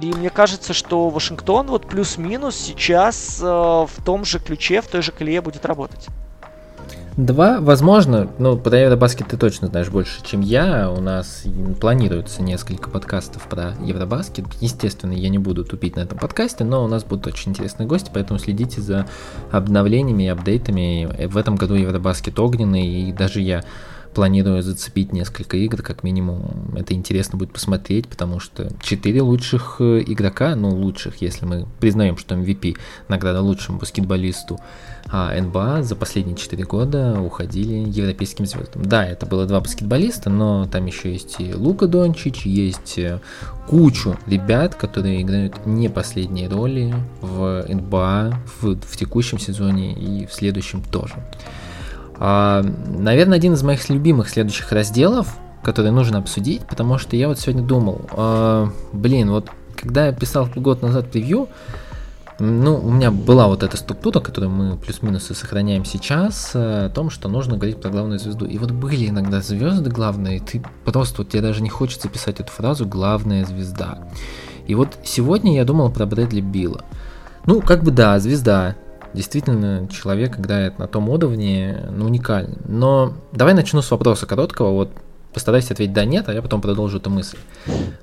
И мне кажется, что Вашингтон вот плюс-минус сейчас в том же ключе, в той же колее будет работать. Два, возможно, про Евробаскет ты точно знаешь больше, чем я. У нас планируется несколько подкастов про Евробаскет. Естественно, я не буду тупить на этом подкасте, но у нас будут очень интересные гости, поэтому следите за обновлениями и апдейтами. В этом году Евробаскет огненный, и даже я планирую зацепить несколько игр, как минимум. Это интересно будет посмотреть, потому что 4 лучших игрока, лучших, если мы признаем, что MVP, награда лучшему баскетболисту НБА за последние 4 года уходили европейским звездам. Да, это было 2 баскетболиста, но там еще есть и Лука Дончич, есть кучу ребят, которые играют не последние роли в НБА в текущем сезоне и в следующем тоже. Наверное, один из моих любимых следующих разделов, который нужно обсудить, потому что я вот сегодня думал, когда я писал год назад превью, у меня была вот эта структура, которую мы плюс-минусы сохраняем сейчас, о том, что нужно говорить про главную звезду. И вот были иногда звезды главные, тебе даже не хочется писать эту фразу «главная звезда». И вот сегодня я думал про Брэдли Била. Звезда. Действительно, человек играет на том уровне, уникально. Но давай начну с вопроса короткого, постарайся ответить «да-нет», а я потом продолжу эту мысль.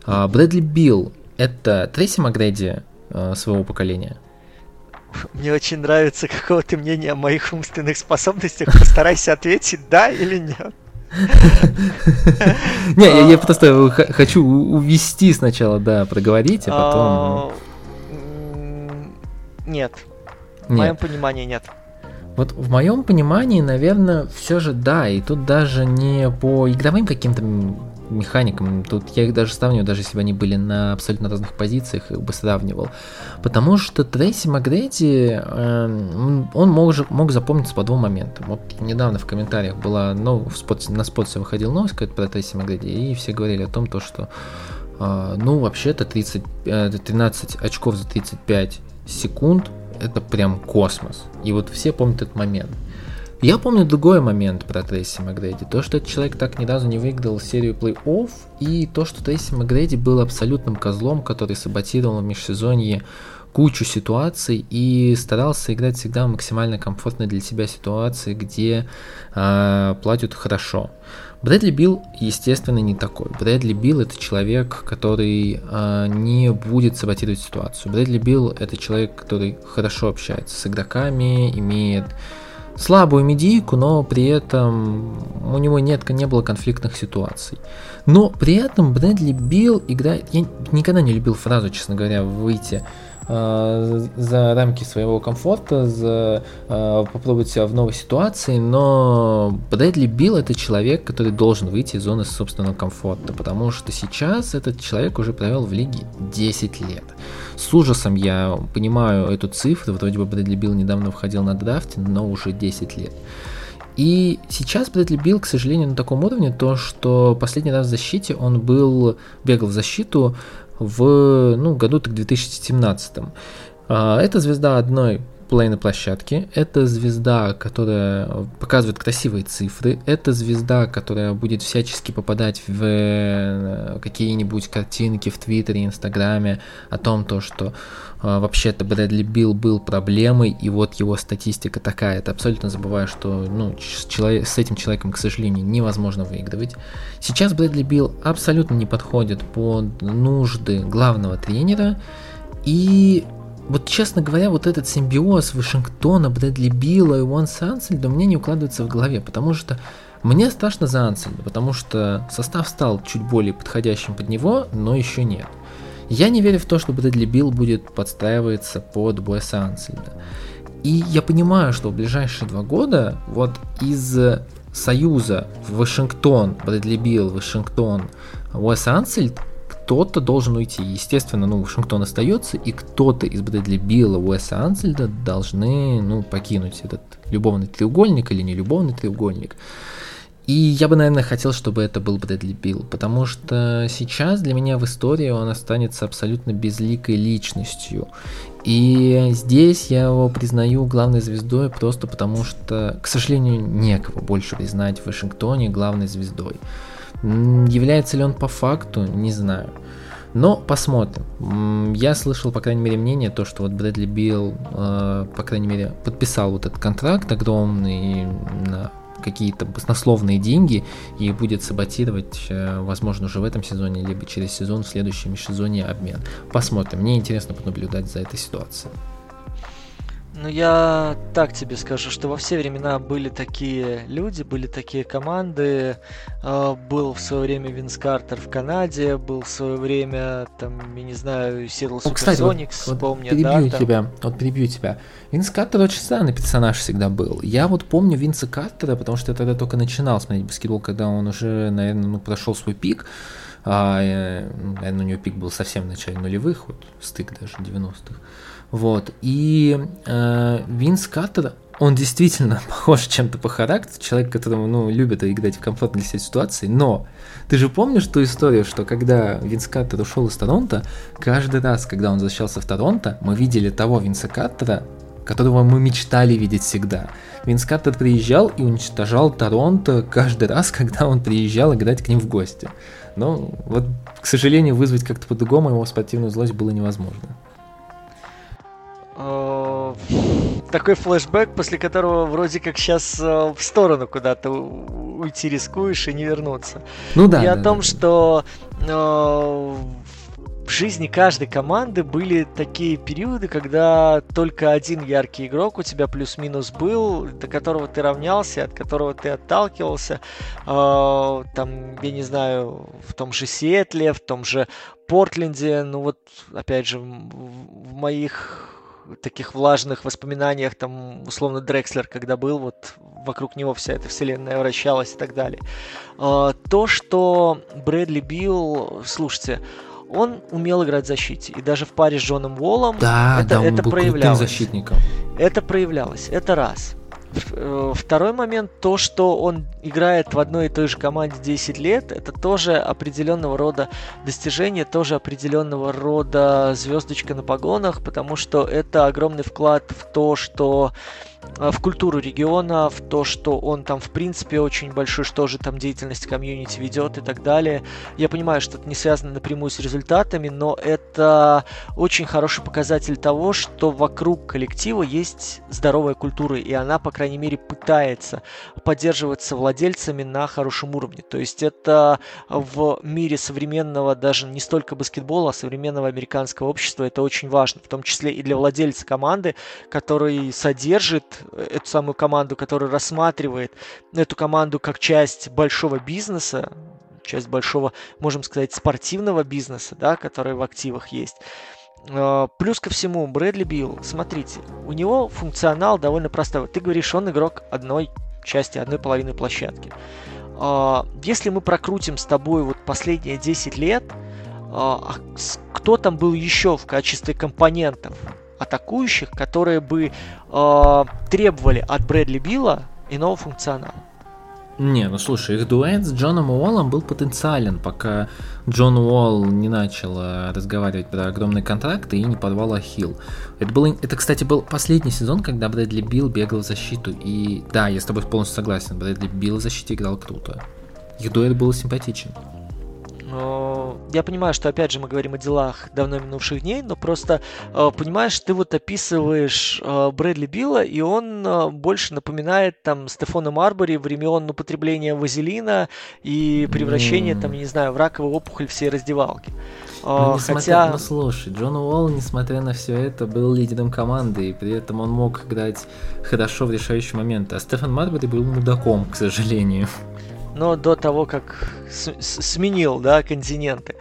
Брэдли Бил – это Трейси Макгрэйди своего поколения? Мне очень нравится, какого ты мнения о моих умственных способностях, постарайся ответить «да» или «нет». Не, я просто хочу увести сначала, да, проговорить, а потом... Нет. В моем понимании нет. Вот в моем понимании, наверное, все же да, и тут даже не по игровым каким-то механикам, тут я их даже сравниваю, даже если бы они были на абсолютно разных позициях, их бы сравнивал, потому что Трейси Макгрэйди, он мог запомниться по двум моментам. Вот недавно в комментариях была, на Спотсе выходил новость про Трейси Макгрэйди, и все говорили о том, что ну вообще-то 13 очков за 35 секунд, это прям космос. И вот все помнят этот момент. Я помню другой момент про Трейси Макгрэйди. То, что этот человек так ни разу не выиграл серию плей-офф, и то, что Трейси Макгрэйди был абсолютным козлом, который саботировал в межсезонье кучу ситуаций и старался играть всегда в максимально комфортной для себя ситуации, где платят хорошо. Брэдли Бил, естественно, не такой. Брэдли Бил — это человек, который не будет саботировать ситуацию. Брэдли Бил — это человек, который хорошо общается с игроками, имеет слабую медийку, но при этом у него не было конфликтных ситуаций. Но при этом Брэдли Бил играет... Я никогда не любил фразу, честно говоря, выйти за рамки своего комфорта, попробовать себя в новой ситуации, но Брэдли Бил — это человек, который должен выйти из зоны собственного комфорта, потому что сейчас этот человек уже провел в лиге 10 лет. С ужасом я понимаю эту цифру, вроде бы Брэдли Бил недавно выходил на драфте, но уже 10 лет. И сейчас Брэдли Бил, к сожалению, на таком уровне, то, что последний раз в защите он бегал в защиту в году 2017. Это звезда одной плейной площадки, это звезда, которая показывает красивые цифры, это звезда, которая будет всячески попадать в какие-нибудь картинки в Твиттере, Инстаграме о том, что вообще-то Брэдли Бил был проблемой, и вот его статистика такая. Ты абсолютно забываешь, что с этим человеком, к сожалению, невозможно выигрывать. Сейчас Брэдли Бил абсолютно не подходит под нужды главного тренера, и вот, честно говоря, вот этот симбиоз Вашингтона, Брэдли Била и Уэса Ансельда у меня не укладывается в голове, потому что мне страшно за Ансельда, потому что состав стал чуть более подходящим под него, но еще нет. Я не верю в то, что Брэдли Бил будет подстраиваться под Уэса Ансельда. И я понимаю, что в ближайшие 2 года вот из союза Вашингтон, Брэдли Бил, Вашингтон, Уэс Ансельд кто-то должен уйти. Естественно, Вашингтон остается, и кто-то из Брэдли Била, Уэса Ансельда должны, покинуть этот любовный треугольник или не любовный треугольник. И я бы, наверное, хотел, чтобы это был Брэдли Бил, потому что сейчас для меня в истории он останется абсолютно безликой личностью. И здесь я его признаю главной звездой просто потому, что, к сожалению, некого больше признать в Вашингтоне главной звездой. Является ли он по факту, не знаю. Но посмотрим. Я слышал, по крайней мере, мнение, то, что вот Брэдли Бил, по крайней мере, подписал вот этот контракт огромный на какие-то баснословные деньги и будет саботировать, возможно, уже в этом сезоне, либо через сезон, в следующем сезоне обмен. Посмотрим. Мне интересно понаблюдать за этой ситуацией. Я так тебе скажу, что во все времена были такие люди, были такие команды. Был в свое время Винс Картер в Канаде, был в свое время, Сиэтл Суперсоникс, помню, перебью тебя. Винс Картер очень странный персонаж всегда был. Я помню Винса Картера, потому что я тогда только начинал смотреть баскетбол, когда он уже, наверное, прошел свой пик. Наверное, у него пик был совсем в начале нулевых, стык даже 90-х. И Винс Картер, он действительно похож чем-то по характеру, человек, которому любит играть в комфортной ситуации, но ты же помнишь ту историю, что когда Винс Картер ушел из Торонто, каждый раз, когда он возвращался в Торонто, мы видели того Винса Картера, которого мы мечтали видеть всегда. Винс Картер приезжал и уничтожал Торонто каждый раз, когда он приезжал играть к ним в гости. Но к сожалению, вызвать как-то по-другому его спортивную злость было невозможно. Такой флешбэк, после которого вроде как сейчас в сторону куда-то уйти рискуешь и не вернуться. И о том, что в жизни каждой команды были такие периоды, когда только один яркий игрок у тебя плюс-минус был, до которого ты равнялся, от которого ты отталкивался. Там, я не знаю, в том же Сиэтле, в том же Портленде, ну вот, опять же, в моих таких влажных воспоминаниях, там, условно, Дрекслер, когда был, вот, вокруг него вся эта вселенная вращалась и так далее. То, что Брэдли Бил, слушайте, он умел играть в защите, и даже в паре с Джоном Уоллом это был крутым защитником. Это проявлялось, это раз. Второй момент, то, что он играет в одной и той же команде 10 лет, это тоже определенного рода достижение, тоже определенного рода звездочка на погонах, потому что это огромный вклад в то, что в культуру региона, в то, что он там, в принципе, очень большую, что же там деятельность комьюнити ведет и так далее. Я понимаю, что это не связано напрямую с результатами, но это очень хороший показатель того, что вокруг коллектива есть здоровая культура, и она, по крайней мере, пытается поддерживаться владельцами на хорошем уровне. То есть это в мире современного, даже не столько баскетбола, а современного американского общества, это очень важно, в том числе и для владельца команды, который содержит эту самую команду, которая рассматривает эту команду как часть большого бизнеса, часть большого, можем сказать, спортивного бизнеса, да, который в активах есть. Плюс ко всему, Брэдли Бил, смотрите, у него функционал довольно простой. Ты говоришь, он игрок одной части, одной половины площадки. Если мы прокрутим с тобой вот последние 10 лет, кто там был еще в качестве компонентов атакующих, которые бы требовали от Брэдли Била иного функционала? Не, ну слушай, их дуэт с Джоном Уоллом был потенциален, пока Джон Уолл не начал разговаривать про огромные контракты и не порвал ахилл. Это, кстати, был последний сезон, когда Брэдли Бил бегал в защиту, и да, я с тобой полностью согласен, Брэдли Бил в защите играл круто. Их дуэт был симпатичен. Я понимаю, что опять же мы говорим о делах давно минувших дней, но просто, понимаешь, ты вот описываешь Брэдли Била, и он больше напоминает там Стефана Марбери времен употребления вазелина и превращения, там, не знаю, в раковую опухоль всей раздевалки. Ну, слушай, Джон Уолл, несмотря на все это, был лидером команды, и при этом он мог играть хорошо в решающие моменты, а Стефан Марбери был мудаком, к сожалению. Но до того, как сменил, да, континенты.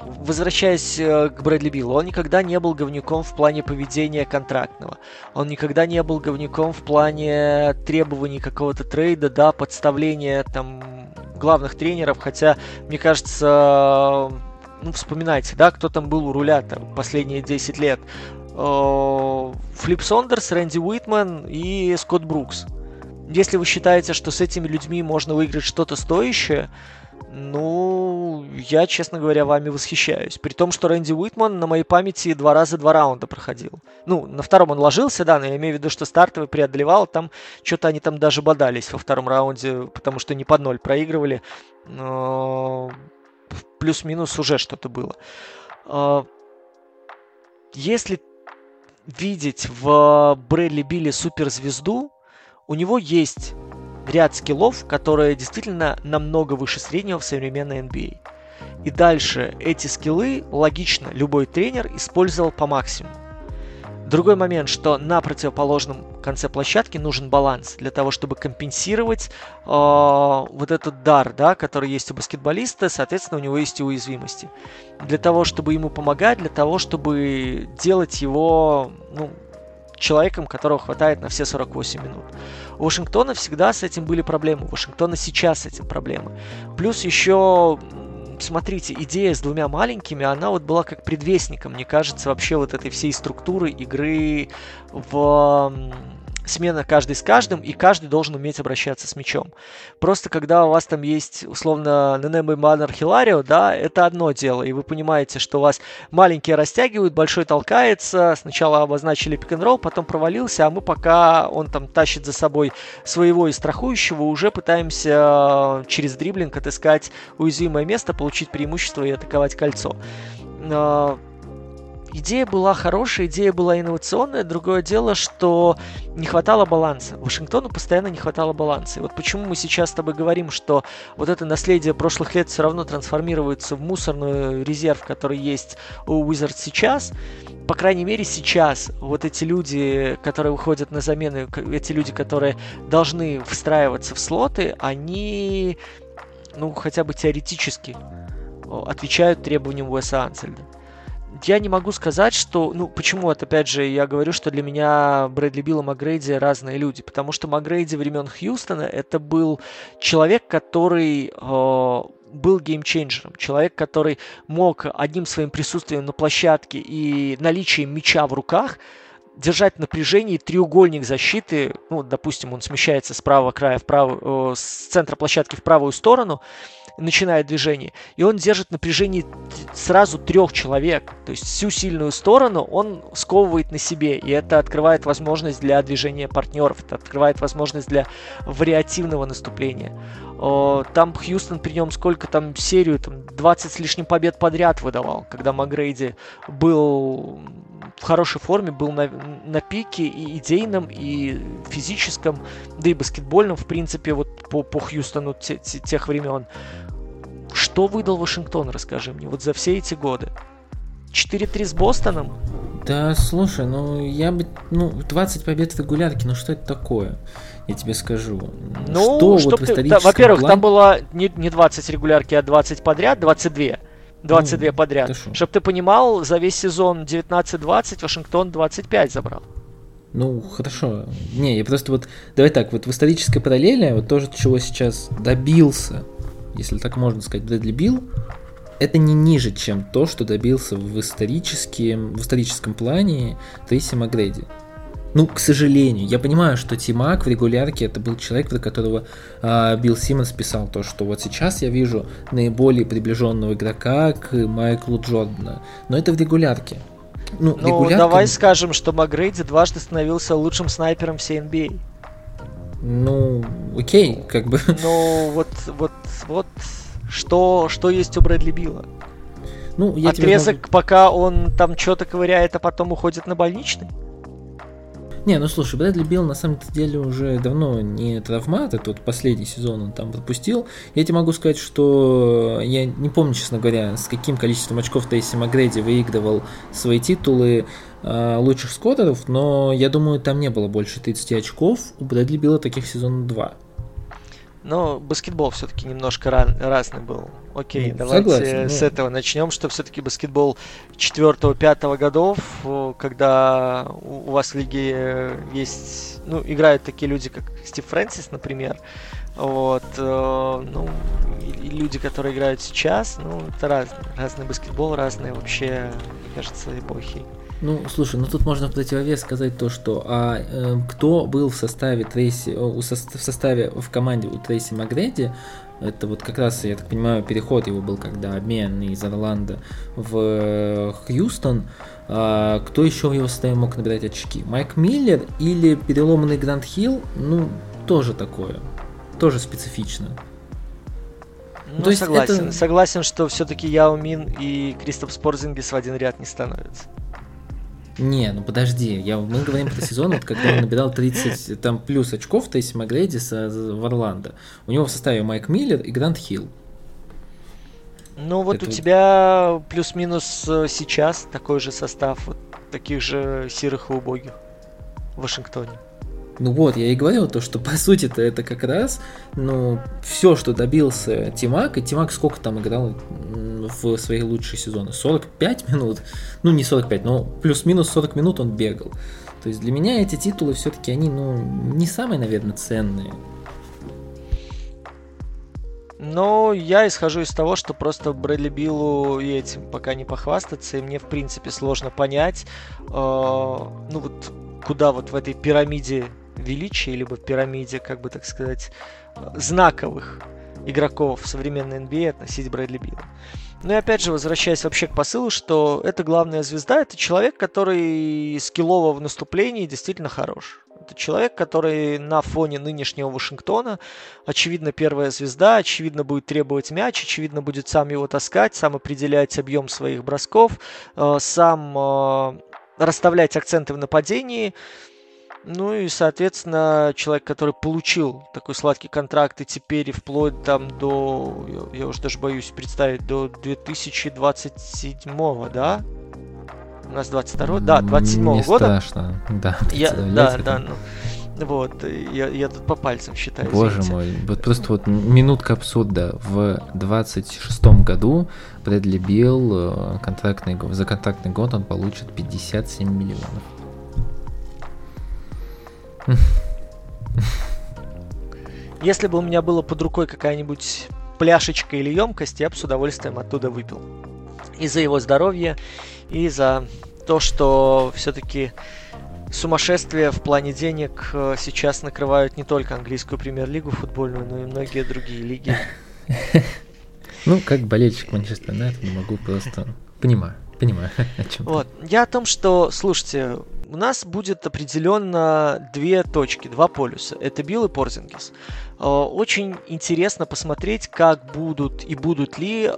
Возвращаясь к Брэдли Биллу, он никогда не был говнюком в плане поведения контрактного. Он никогда не был говнюком в плане требований какого-то трейда, да, подставления там главных тренеров, хотя, мне кажется, ну, вспоминайте, да, кто там был у руля там последние 10 лет. Флип Сондерс, Рэнди Уитман и Скотт Брукс. Если вы считаете, что с этими людьми можно выиграть что-то стоящее, ну, я, честно говоря, вами восхищаюсь. При том, что Рэнди Уитман на моей памяти 2 раунда проходил. Ну, на втором он ложился, да, но я имею в виду, что стартовый преодолевал. Там что-то они там даже бодались во втором раунде, потому что не под 0 проигрывали. Но плюс-минус уже что-то было. Если видеть в Брэдли Билле суперзвезду, у него есть ряд скиллов, которые действительно намного выше среднего в современной NBA. И дальше эти скиллы, логично, любой тренер использовал по максимуму. Другой момент, что на противоположном конце площадки нужен баланс для того, чтобы компенсировать вот этот дар, да, который есть у баскетболиста, соответственно, у него есть и уязвимости. Для того, чтобы ему помогать, для того, чтобы делать его, ну, человеком, которого хватает на все 48 минут. У Вашингтона всегда с этим были проблемы, у Вашингтона сейчас с этим проблемы. Плюс еще, смотрите, идея с двумя маленькими, она вот была как предвестником, мне кажется, вообще вот этой всей структуры игры в смена каждый с каждым, и каждый должен уметь обращаться с мячом. Просто когда у вас там есть, условно, Ненемо и Маннер Хиларио, да, это одно дело, и вы понимаете, что у вас маленькие растягивают, большой толкается, сначала обозначили пик-н-ролл, потом провалился, а мы пока он там тащит за собой своего и страхующего, уже пытаемся через дриблинг отыскать уязвимое место, получить преимущество и атаковать кольцо. Идея была хорошая, идея была инновационная. Другое дело, что не хватало баланса. Вашингтону постоянно не хватало баланса. И вот почему мы сейчас с тобой говорим, что вот это наследие прошлых лет все равно трансформируется в мусорную резерв, который есть у Wizards сейчас. По крайней мере, сейчас вот эти люди, которые выходят на замену, эти люди, которые должны встраиваться в слоты, они, ну, хотя бы теоретически отвечают требованиям Уэса Ансельда. Я не могу сказать, что... Ну, почему? Вот, опять же, я говорю, что для меня Брэдли Бил и Макгрейди разные люди. Потому что Макгрейди времен Хьюстона — это был человек, который... был геймченджером, человек, который мог одним своим присутствием на площадке и наличием мяча в руках держать напряжение, треугольник защиты, ну, допустим, он смещается с правого края с центра площадки в правую сторону, начинает движение, и он держит напряжение сразу трех человек, то есть всю сильную сторону он сковывает на себе, и это открывает возможность для движения партнеров, это открывает возможность для вариативного наступления. Там Хьюстон при нем сколько там серию, там 20 с лишним побед подряд выдавал, когда Макгрейди был в хорошей форме, был на пике и идейном, и физическом, да и баскетбольном, в принципе, вот по Хьюстону тех времен. Что выдал Вашингтон, расскажи мне, вот за все эти годы? 4-3 с Бостоном? Да, слушай, ну я бы... Ну, 20 побед в регулярке, ну что это такое? Я тебе скажу. Ну, что вот в историческом... Да, во-первых, там было не 20 регулярки, а 20 подряд, 22. 22 подряд. Чтоб ты понимал, за весь сезон 19-20 Вашингтон 25 забрал. Ну, хорошо. Не, я просто вот... Давай так, вот в исторической параллели, вот тоже чего сейчас добился, если так можно сказать, Брэдли Бил, это не ниже, чем то, что добился в историческом плане Трейси Макгрэйди. Ну, к сожалению, я понимаю, что Тимак в регулярке это был человек, про которого Билл Симмонс писал то, что вот сейчас я вижу наиболее приближенного игрока к Майклу Джордану, но это в регулярке. Ну, давай скажем, что Макгрейди дважды становился лучшим снайпером всей NBA. Ну, окей, как бы. Ну, вот что есть у Брэдли Билла? Ну, отрезок, пока он там что-то ковыряет, а потом уходит на больничный? Не, ну слушай, Брэдли Бил на самом деле уже давно не травмат, это вот последний сезон он там пропустил. Я тебе могу сказать, что я не помню, честно говоря, с каким количеством очков Трейси Макгрэйди выигрывал свои титулы лучших скореров, но я думаю, там не было больше 30 очков, у Брэдли Била таких сезон 2. Но баскетбол все-таки немножко разный был. Окей, давайте согласен, с этого начнем, что все-таки баскетбол 4-5 годов, когда у вас в лиге есть, ну, играют такие люди, как Стив Фрэнсис, например, вот, ну, и люди, которые играют сейчас, ну, это разный баскетбол, разные вообще, мне кажется, эпохи. Ну, слушай, ну тут можно в противовес сказать то, что кто был в составе в команде у Трейси Макгрэйди, это вот как раз, я так понимаю, переход его был, когда обмен из Орландо в Хьюстон, кто еще в его составе мог набирать очки? Майк Миллер или переломанный Грант Хилл? Ну, тоже такое, тоже специфично. Ну, то есть согласен, согласен, что все-таки Яо Мин и Кристопс Порзингис в один ряд не становятся. Не, ну подожди, мы говорим про сезон, вот, когда он набирал 30 там, плюс очков Трейси Макгрэйди в Орландо. У него в составе Майк Миллер и Грант Хилл. Ну вот у тебя плюс-минус сейчас такой же состав вот, таких же серых и убогих в Вашингтоне. Ну вот, я и говорил то, что по сути-то это как раз, ну, все, что добился Тимак, и Тимак сколько там играл в свои лучшие сезоны? 45 минут? Ну, не 45, но плюс-минус 40 минут он бегал. То есть для меня эти титулы все-таки, они, ну, не самые, наверное, ценные. Но я исхожу из того, что просто Брэдли Биллу и этим пока не похвастаться, и мне, в принципе, сложно понять, ну, вот, куда вот в этой пирамиде величия, либо в пирамиде, как бы так сказать, знаковых игроков в современной NBA относить Брэдли Била. Ну и опять же, возвращаясь вообще к посылу, что это главная звезда, это человек, который скиллово в наступлении действительно хорош. Это человек, который на фоне нынешнего Вашингтона, очевидно, первая звезда, очевидно, будет требовать мяч, очевидно, будет сам его таскать, сам определять объем своих бросков, сам расставлять акценты в нападении. Ну и, соответственно, человек, который получил такой сладкий контракт и теперь вплоть там до, я уже даже боюсь представить, до 2027-го, да? У нас 22-го, да, 27-го не года. Не страшно, да. Вот, я тут по пальцам считаю. Боже мой, вот просто вот минутка абсурда. В 26-м году Брэдли Бил за контрактный год он получит 57 миллионов. Если бы у меня было под рукой какая-нибудь пляшечка или емкость, я бы с удовольствием оттуда выпил. И за его здоровье, и за то, что все-таки сумасшествие в плане денег сейчас накрывают не только английскую премьер-лигу футбольную, но и многие другие лиги. Ну, как болельщик Манчестер Юнайтед, могу просто... Понимаю, о чем. Вот. Я о том, что, слушайте, у нас будет определенно две точки, два полюса. Это Бил и Порзингис. Очень интересно посмотреть, как будут и будут ли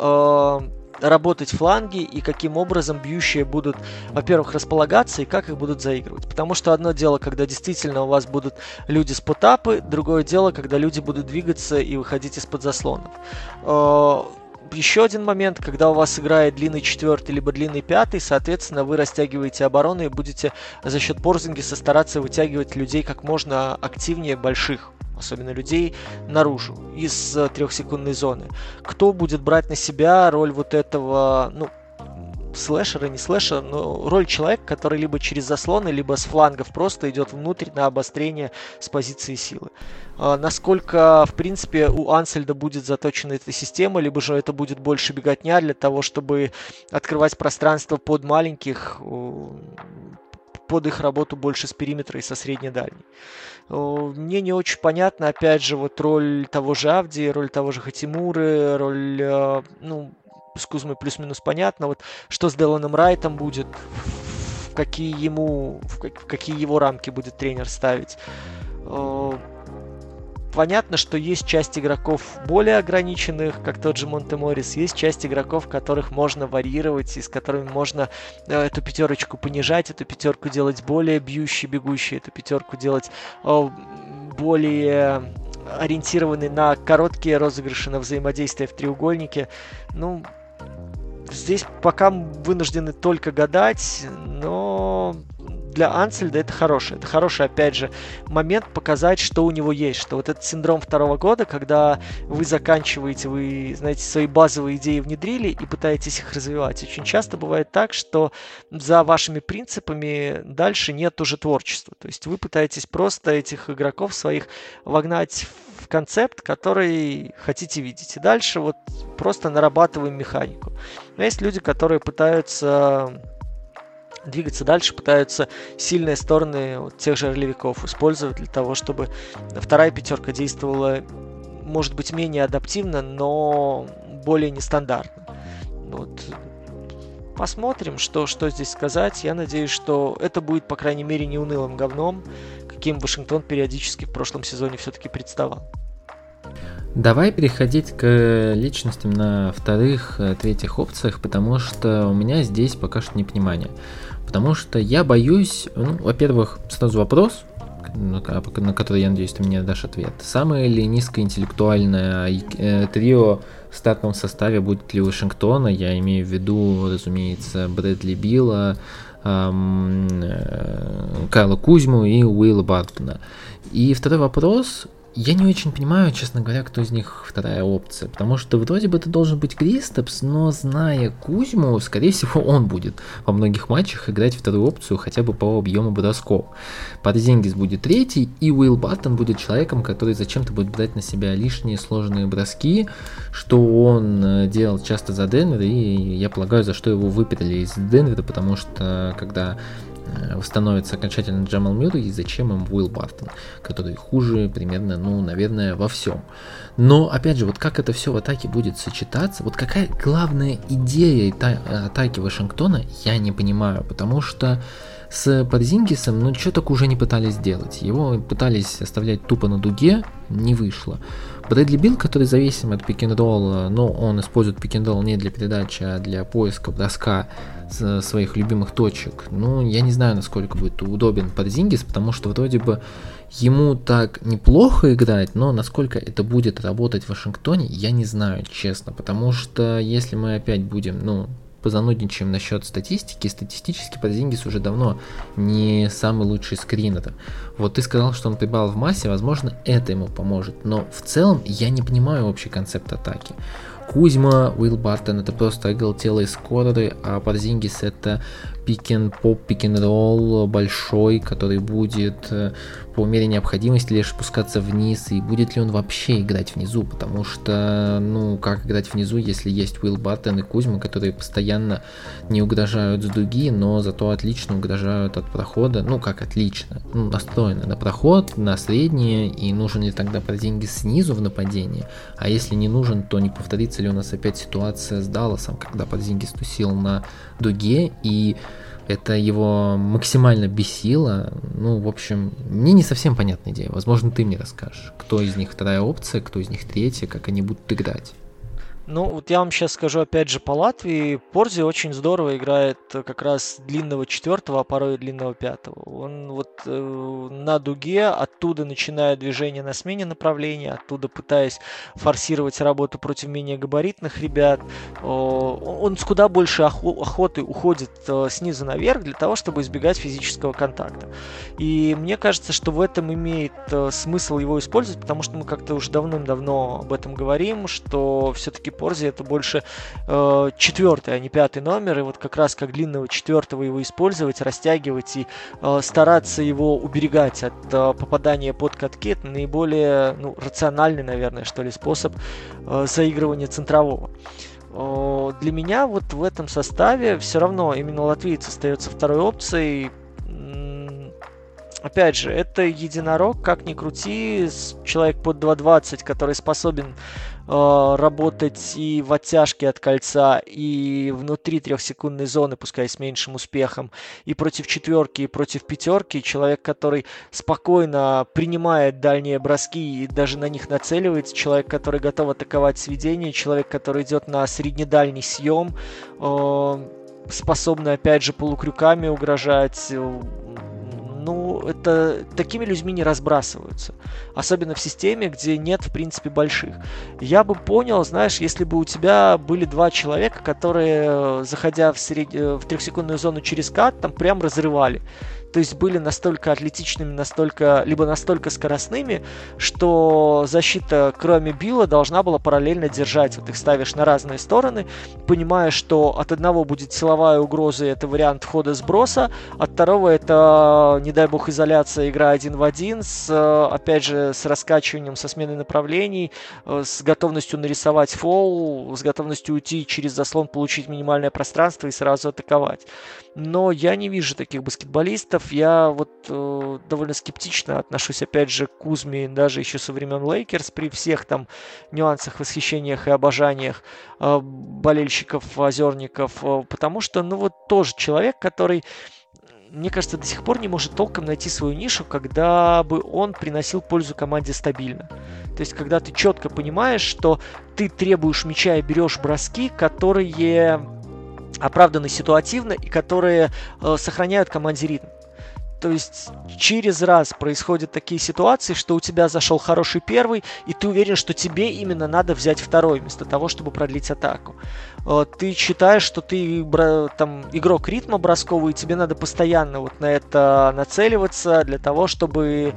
работать фланги и каким образом бьющие будут, во-первых, располагаться и как их будут заигрывать. Потому что одно дело, когда действительно у вас будут люди с путапы, другое дело, когда люди будут двигаться и выходить из-под заслонов. Еще один момент, когда у вас играет длинный четвертый, либо длинный пятый, соответственно, вы растягиваете оборону и будете за счет Порзингиса стараться вытягивать людей как можно активнее больших, особенно людей наружу, из трехсекундной зоны. Кто будет брать на себя роль вот этого, слэшера, не слэшера, но роль человека, который либо через заслоны, либо с флангов просто идет внутрь на обострение с позиции силы. Насколько, в принципе, у Ансельда будет заточена эта система, либо же это будет больше беготня для того, чтобы открывать пространство под маленьких, под их работу больше с периметра и со средней-дальней. Мне не очень понятно, опять же, вот роль того же Авдии, роль того же Хатимуры, роль, с Кузьмой плюс-минус понятно, вот что с Делоном Райтом будет, в какие его рамки будет тренер ставить. Понятно, что есть часть игроков более ограниченных, как тот же Монте Моррис, есть часть игроков, которых можно варьировать, и с которыми можно эту пятерочку понижать, эту пятерку делать более бьющей, бегущей, эту пятерку делать более ориентированной на короткие розыгрыши, на взаимодействие в треугольнике. Здесь пока вынуждены только гадать, но для Ансельда это хорошее. Это хороший, опять же, момент показать, что у него есть, что вот этот синдром второго года, когда вы заканчиваете, вы, знаете, свои базовые идеи внедрили и пытаетесь их развивать. Очень часто бывает так, что за вашими принципами дальше нет уже творчества. То есть вы пытаетесь просто этих игроков своих вогнать в концепт, который хотите видеть. И дальше вот просто нарабатываем механику. Но есть люди, которые пытаются двигаться дальше, пытаются сильные стороны вот тех же ролевиков использовать для того, чтобы вторая пятерка действовала, может быть, менее адаптивно, но более нестандартно. Вот. Посмотрим, что здесь сказать. Я надеюсь, что это будет, по крайней мере, не унылым говном, каким Вашингтон периодически в прошлом сезоне все-таки представал. Давай переходить к личностям на вторых, третьих опциях, потому что у меня здесь пока что непонимание. Потому что я боюсь, во-первых, сразу вопрос, на который, я надеюсь, ты мне дашь ответ. Самое ли низкоинтеллектуальное трио в стартовом составе будет ли у Вашингтона? Я имею в виду, разумеется, Брэдли Била, Кайла Кузьму и Уилла Бартона. И второй вопрос... Я не очень понимаю, честно говоря, кто из них вторая опция, потому что вроде бы это должен быть Кристопс, но зная Кузьму, скорее всего, он будет во многих матчах играть вторую опцию хотя бы по объему бросков. Порзингис будет третий, и Уилл Бартон будет человеком, который зачем-то будет брать на себя лишние сложные броски, что он делал часто за Денвер, и я полагаю, за что его выперли из Денвера, потому что когда восстановится окончательно Джамал Мюррей, и зачем им Уилл Бартон, который хуже примерно, наверное, во всем. Но, опять же, вот как это все в атаке будет сочетаться, вот какая главная идея атаки Вашингтона, я не понимаю, потому что с Порзингисом, что так уже не пытались сделать. Его пытались оставлять тупо на дуге, не вышло. Брэдли Бил, который зависим от пик-н-ролла, но он использует пик-н-ролл не для передачи, а для поиска броска своих любимых точек. Я не знаю, насколько будет удобен Порзингис, потому что вроде бы ему так неплохо играть, но насколько это будет работать в Вашингтоне, я не знаю, честно. Потому что если мы опять будем, позанудничаем насчет статистики, статистически Порзингис уже давно не самый лучший скринер. Вот ты сказал, что он прибавил в массе, возможно, это ему поможет, но в целом я не понимаю общий концепт атаки. Кузьма, Уилл Бартон — это просто оголтелые скореры, а Порзингис — это пик-н-поп, пик-н-ролл большой, который будет по мере необходимости лишь спускаться вниз, и будет ли он вообще играть внизу, потому что, как играть внизу, если есть Уилл Бартон и Кузьма, которые постоянно не угрожают с дуги, но зато отлично угрожают от прохода, настроены на проход, на средние, и нужен ли тогда Порзингис снизу в нападении, а если не нужен, то не повторится ли у нас опять ситуация с Далласом, когда Порзингис тусил на дуге, и это его максимально бесило. Мне не совсем понятна идея. Возможно, ты мне расскажешь, кто из них вторая опция, кто из них третья, как они будут играть. Я вам сейчас скажу, опять же, по Латвии. Порзи очень здорово играет как раз длинного четвертого, а порой и длинного пятого. Он на дуге, оттуда начинает движение на смене направления, оттуда пытаясь форсировать работу против менее габаритных ребят. Он с куда больше охоты уходит снизу наверх для того, чтобы избегать физического контакта. И мне кажется, что в этом имеет смысл его использовать, потому что мы как-то уже давным-давно об этом говорим, что все-таки Порзи — это больше четвертый, а не пятый номер, и как раз как длинного четвертого его использовать, растягивать и стараться его уберегать от попадания под катки, это наиболее рациональный, наверное, способ заигрывания центрового. Для меня в этом составе все равно именно латвиец остается второй опцией. Опять же, это единорог, как ни крути, человек под 2.20, который способен работать и в оттяжке от кольца, и внутри трехсекундной зоны, пускай с меньшим успехом, и против четверки, и против пятерки. Человек, который спокойно принимает дальние броски и даже на них нацеливается. Человек, который готов атаковать сведение. Человек, который идет на среднедальний съем, способный, опять же, полукрюками угрожать. Это такими людьми не разбрасываются. Особенно в системе, где нет, в принципе, больших. Я бы понял, если бы у тебя были два человека, которые, заходя в трехсекундную зону через кат, там прям разрывали. То есть были настолько атлетичными, либо настолько скоростными, что защита, кроме Билла, должна была параллельно держать. Их ставишь на разные стороны, понимая, что от одного будет силовая угроза, и это вариант хода-сброса, от второго это, не дай бог, изоляция, игра один в один, опять же, с раскачиванием, со сменой направлений, с готовностью нарисовать фол, с готовностью уйти через заслон, получить минимальное пространство и сразу атаковать. Но я не вижу таких баскетболистов. Я довольно скептично отношусь, опять же, к Кузьме, даже еще со времен Лейкерс, при всех там нюансах, восхищениях и обожаниях болельщиков, озерников, потому что, тоже человек, который, мне кажется, до сих пор не может толком найти свою нишу, когда бы он приносил пользу команде стабильно. То есть, когда ты четко понимаешь, что ты требуешь мяча и берешь броски, которые оправданы ситуативно и которые сохраняют команде ритм. То есть через раз происходят такие ситуации, что у тебя зашел хороший первый, и ты уверен, что тебе именно надо взять второй, вместо того, чтобы продлить атаку. Ты считаешь, что ты игрок ритма бросковый, и тебе надо постоянно на это нацеливаться, для того, чтобы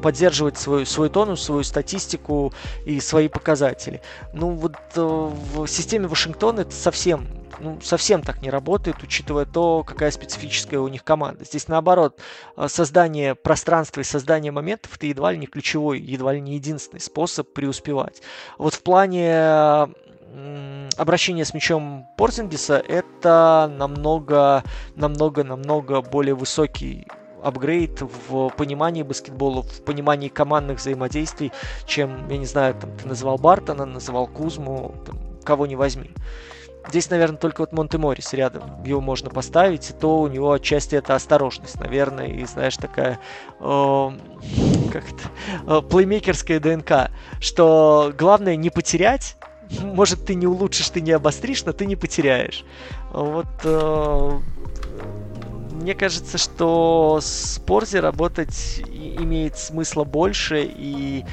поддерживать свой тонус, свою статистику и свои показатели. В системе Вашингтона это совсем так не работает, учитывая то, какая специфическая у них команда. Здесь наоборот, создание пространства и создание моментов — это едва ли не ключевой, едва ли не единственный способ преуспевать. В плане обращение с мячом Порзингиса – это намного более высокий апгрейд в понимании баскетбола, в понимании командных взаимодействий, чем, я не знаю, там, ты называл Бартона, называл Кузму, там, кого не возьми. Здесь, наверное, только вот Монте Моррис рядом, его можно поставить, и то у него отчасти это осторожность, наверное, и, знаешь, такая, плеймейкерская ДНК, что главное не потерять. Может, ты не улучшишь, ты не обостришь, но ты не потеряешь. Вот, мне кажется, что с Порзи работать имеет смысла больше, и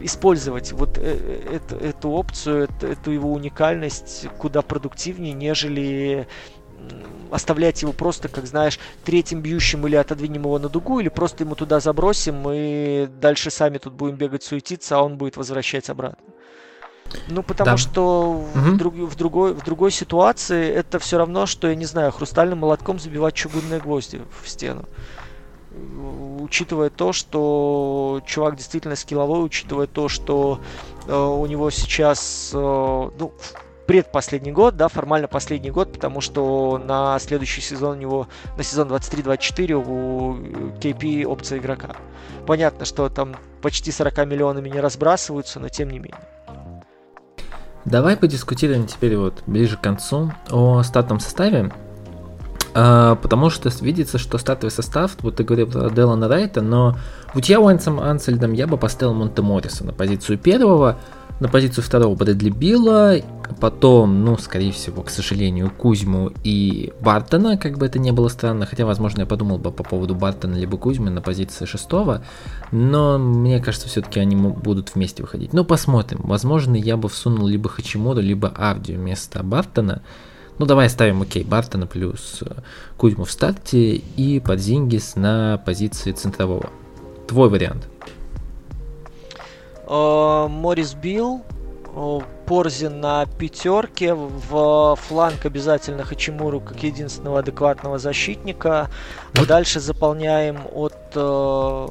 использовать вот эту опцию, эту его уникальность куда продуктивнее, нежели оставлять его просто, как, знаешь, третьим бьющим, или отодвинем его на дугу, или просто ему туда забросим, и дальше сами тут будем бегать, суетиться, а он будет возвращать обратно. Ну, потому что в другой ситуации это все равно, что, я не знаю, хрустальным молотком забивать чугунные гвозди в стену. Учитывая то, что чувак действительно скилловой, учитывая то, что у него сейчас, предпоследний год, да, формально последний год, потому что на следующий сезон у него, на сезон 23-24 у KP опция игрока. Понятно, что там почти 40 миллионами не разбрасываются, но тем не менее. Давай подискутируем теперь вот ближе к концу о стартовом составе, потому что видится, что стартовый состав, вот ты говорил про Делона Райта, но будь я Уэсом Ансельдом, я бы поставил Монте Морриса на позицию первого, на позицию второго Брэдли Билла, потом, скорее всего, к сожалению, Кузьму и Бартона, как бы это ни было странно, хотя, возможно, я подумал бы по поводу Бартона либо Кузьмы на позиции шестого, но мне кажется, все-таки они будут вместе выходить. Но посмотрим, возможно, я бы всунул либо Хачимуру, либо Авдию вместо Бартона. Давай ставим, Бартона плюс Кузьму в старте и Порзингис на позиции центрового. Твой вариант. Моррис Бил, Порзин на пятерке, в фланг обязательно Хачимуру как единственного адекватного защитника. Дальше заполняем от, я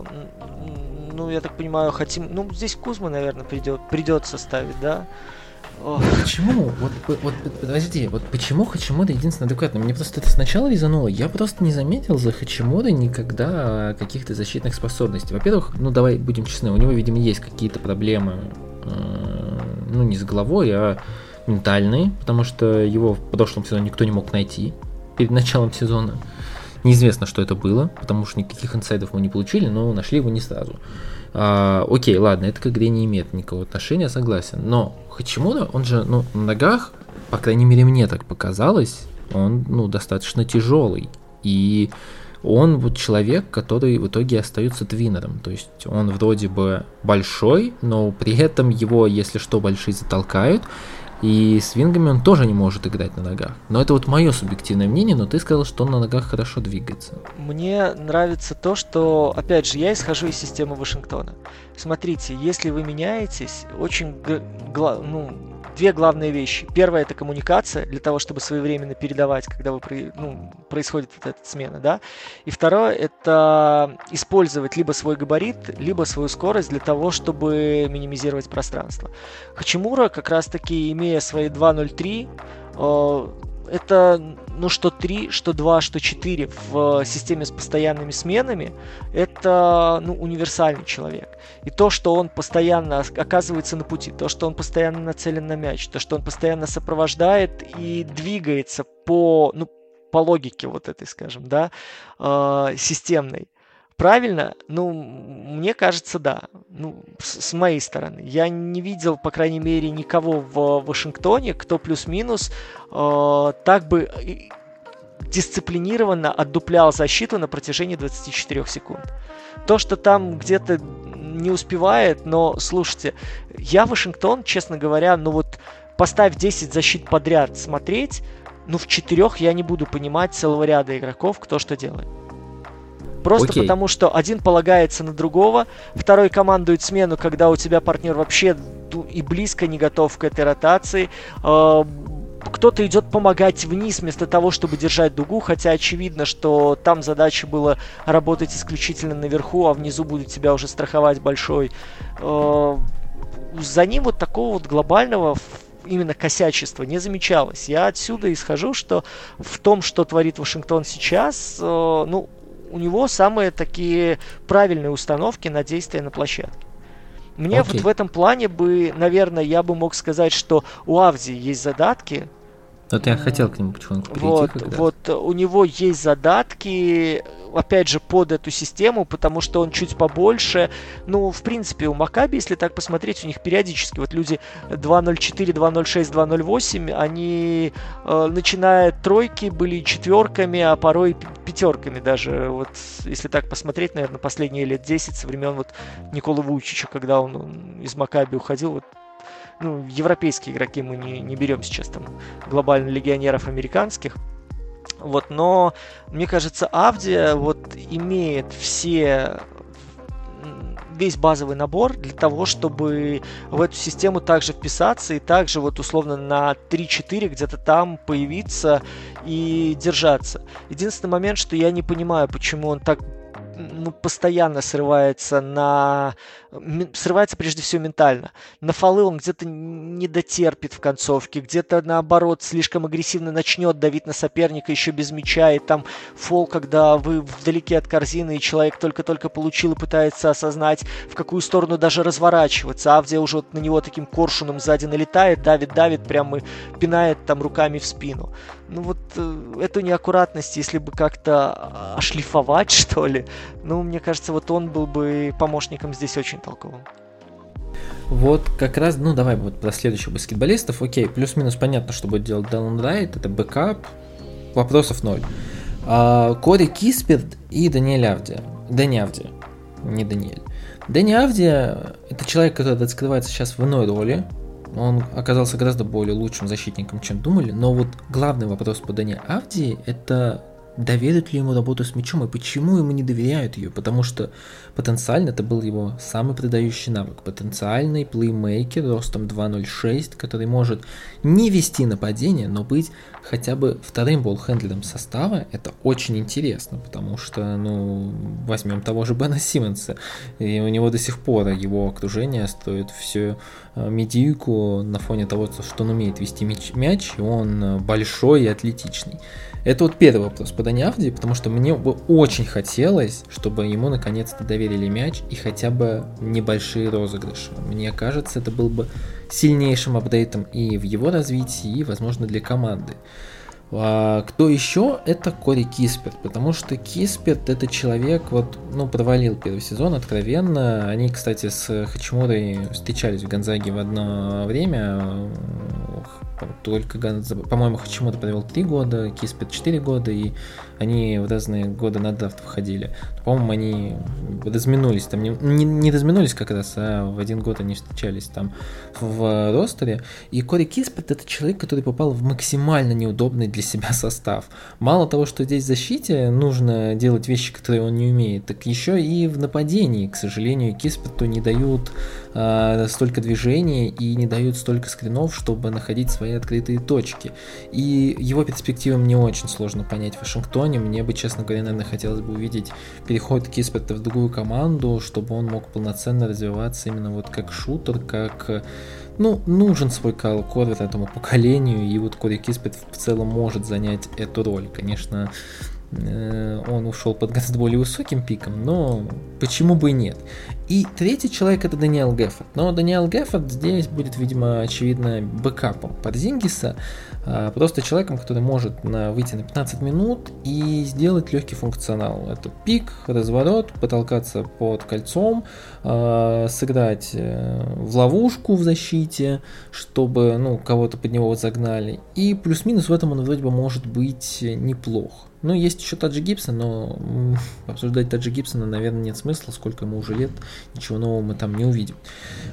так понимаю, хотим, здесь Кузьма, наверное, придется ставить, да? Почему? Вот почему Хачимура единственный адекватный? Мне просто это сначала резануло, я просто не заметил за Хачимура никогда каких-то защитных способностей. Во-первых, давай будем честны, у него, видимо, есть какие-то проблемы, не с головой, а ментальные, потому что его в прошлом сезоне никто не мог найти перед началом сезона. Неизвестно, что это было, потому что никаких инсайдов мы не получили, но нашли его не сразу. Окей, ладно, это к игре не имеет никакого отношения, согласен. Но Хачимура, он же, на ногах, по крайней мере, мне так показалось, он, достаточно тяжелый. И он вот человек, который в итоге остается твинером. То есть он вроде бы большой, но при этом его, если что, большие затолкают. И с вингами он тоже не может играть на ногах. Но это вот мое субъективное мнение, но ты сказал, что он на ногах хорошо двигается. Мне нравится то, что, опять же, я исхожу из системы Вашингтона. Смотрите, если вы меняетесь, очень две главные вещи. Первая – это коммуникация, для того, чтобы своевременно передавать, когда вы, происходит эта смена, да. И второе – это использовать либо свой габарит, либо свою скорость для того, чтобы минимизировать пространство. Хачимура как раз-таки, имея свои 2.03, это, что 3, что 2, что 4 в системе с постоянными сменами, это, универсальный человек. И то, что он постоянно оказывается на пути, то, что он постоянно нацелен на мяч, то, что он постоянно сопровождает и двигается по логике вот этой, скажем, да, системной. Правильно? Мне кажется, да. С моей стороны. Я не видел, по крайней мере, никого в Вашингтоне, кто плюс-минус так бы дисциплинированно отдуплял защиту на протяжении 24 секунд. То, что там где-то не успевает, но, слушайте, я Вашингтон, честно говоря, поставь 10 защит подряд смотреть, в 4 я не буду понимать целого ряда игроков, кто что делает. Просто потому, что один полагается на другого, второй командует смену, когда у тебя партнер вообще и близко не готов к этой ротации. Кто-то идет помогать вниз вместо того, чтобы держать дугу, хотя очевидно, что там задача была работать исключительно наверху, а внизу будут тебя уже страховать большой. За ним вот такого вот глобального именно косячество не замечалось. Я отсюда исхожу, что в том, что творит Вашингтон сейчас, ну, у него самые такие правильные установки на действия на площадке. Мне вот в этом плане бы, наверное, я бы мог сказать, что у Авдии есть задатки. Вот я хотел к нему потихоньку перейти. Вот у него есть задатки, опять же, под эту систему, потому что он чуть побольше. Ну, в принципе, у Макаби, если так посмотреть, у них периодически вот люди 2.04, 2.06, 2.08, они, начиная тройки, были четверками, а порой пятерками даже. Вот если так посмотреть, наверное, последние лет 10 со времен вот Николы Вуйчича, когда он из Макаби уходил, вот. Ну, европейские игроки мы не берем сейчас, там, глобально легионеров американских. Вот, но, мне кажется, Авдия вот имеет весь базовый набор для того, чтобы в эту систему также вписаться и также вот условно на 3-4 где-то там появиться и держаться. Единственный момент, что я не понимаю, почему он так постоянно срывается прежде всего ментально. На фолы он где-то не дотерпит в концовке, где-то наоборот слишком агрессивно начнет давить на соперника еще без мяча, и там фол, когда вы вдалеке от корзины, и человек только-только получил и пытается осознать, в какую сторону даже разворачиваться. Авдия уже вот на него таким коршуном сзади налетает, давит прям и пинает там руками в спину. Ну вот эту неаккуратность, если бы как-то ошлифовать, что ли, ну, мне кажется, вот он был бы помощником здесь очень толковым. Вот как раз, ну, давай вот про следующих баскетболистов. Окей, плюс-минус понятно, что будет делать Делон Райт, это бэкап, вопросов ноль. Кори Кисперт и Дени Авдия – это человек, который раскрывается сейчас в иной роли. Он оказался гораздо более лучшим защитником, чем думали, но вот главный вопрос по Дени Авдии – это доверят ли ему работу с мячом и почему ему не доверяют ее, потому что потенциально это был его самый продающий навык, потенциальный плеймейкер ростом 2.06, который может не вести нападение, но быть хотя бы вторым болл-хендлером состава. Это очень интересно, потому что, ну, возьмем того же Бена Симмонса, и у него до сих пор его окружение стоит всю медийку на фоне того, что он умеет вести мяч, и он большой и атлетичный. Это вот первый вопрос по Дени Авдии, потому что мне бы очень хотелось, чтобы ему наконец-то доверили мяч и хотя бы небольшие розыгрыши. Мне кажется, это был бы сильнейшим апдейтом и в его развитии, и, возможно, для команды. А кто еще? Это Кори Кисперт, потому что Кисперт это человек, вот, ну, провалил первый сезон откровенно. Они, кстати, с Хачимурой встречались в Гонзаге в одно время. Только, по-моему, Хачимура провел 3 года, Кисперт 4 года, и они в разные годы на драфт выходили. По-моему, они разминулись, там не разминулись как раз, а в один год они встречались там в ростере. И Кори Кисперт это человек, который попал в максимально неудобный для себя состав. Мало того, что здесь в защите нужно делать вещи, которые он не умеет, так еще и в нападении, к сожалению, Кисперту не дают столько движений и не дают столько скринов, чтобы находить свои открытые точки. И его перспективы мне очень сложно понять в Вашингтоне. Мне бы, честно говоря, наверное, хотелось бы увидеть переход Кисперта в другую команду, чтобы он мог полноценно развиваться именно вот как шутер, как... Ну, нужен свой Кайл Корвет этому поколению, и вот Кори Кисперт в целом может занять эту роль. Конечно, он ушел под гораздо более высоким пиком, но почему бы и нет. И третий человек это Даниэл Гэффорд. Но Даниэл Гэффорд здесь будет, видимо, очевидно, бэкапом Порзингиса, просто человеком, который может выйти на 15 минут и сделать легкий функционал. Это пик, разворот, потолкаться под кольцом, сыграть в ловушку в защите, чтобы, ну, кого-то под него загнали. И плюс-минус в этом он вроде бы может быть неплох. Ну, есть еще Тадж Гибсон, но обсуждать Таджа Гибсона, наверное, нет смысла, сколько ему уже лет, ничего нового мы там не увидим.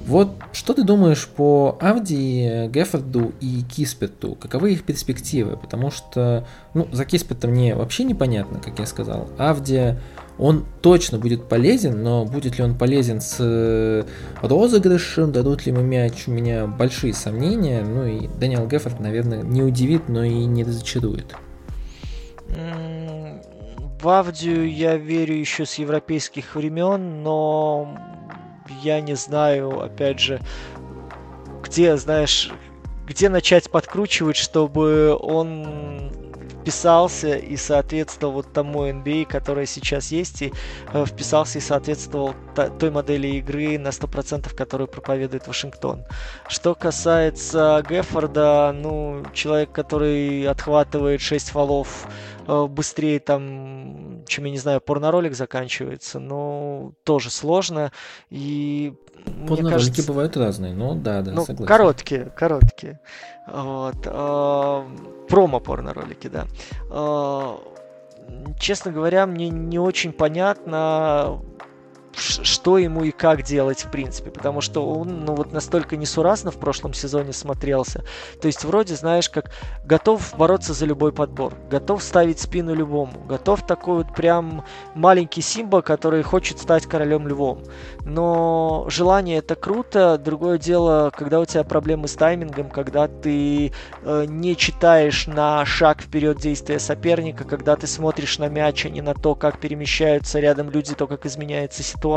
Вот, что ты думаешь по Авдии, Гэффорду и Кисперту? Каковы их перспективы? Потому что, ну, за Кисперта мне вообще непонятно, как я сказал. Авдия, он точно будет полезен, но будет ли он полезен с розыгрышем, дадут ли ему мяч, у меня большие сомнения. Ну, и Даниэл Гэффорд, наверное, не удивит, но и не разочарует. В Авдию я верю еще с европейских времен, но я не знаю, опять же, где, знаешь, где начать подкручивать, чтобы он вписался и соответствовал вот тому NBA, которая сейчас есть, и вписался и соответствовал той модели игры на 100%, которую проповедует Вашингтон. Что касается Гэффорда, ну, человек, который отхватывает 6 фолов быстрее, там, чем, я не знаю, порноролик заканчивается, но тоже сложно. И порноролики, кажется, бывают разные, но да, ну, согласен. Короткие. Вот. Промо-порноролики, да. Честно говоря, мне не очень понятно, что ему и как делать, в принципе, потому что он, ну, вот настолько несуразно в прошлом сезоне смотрелся. То есть вроде, знаешь, как готов бороться за любой подбор, готов ставить спину любому, готов такой вот прям маленький Симба, который хочет стать королем-львом. Но желание — это круто, другое дело, когда у тебя проблемы с таймингом, когда ты не читаешь на шаг вперед действия соперника, когда ты смотришь на мяч, а не на то, как перемещаются рядом люди, то, как изменяется ситуация.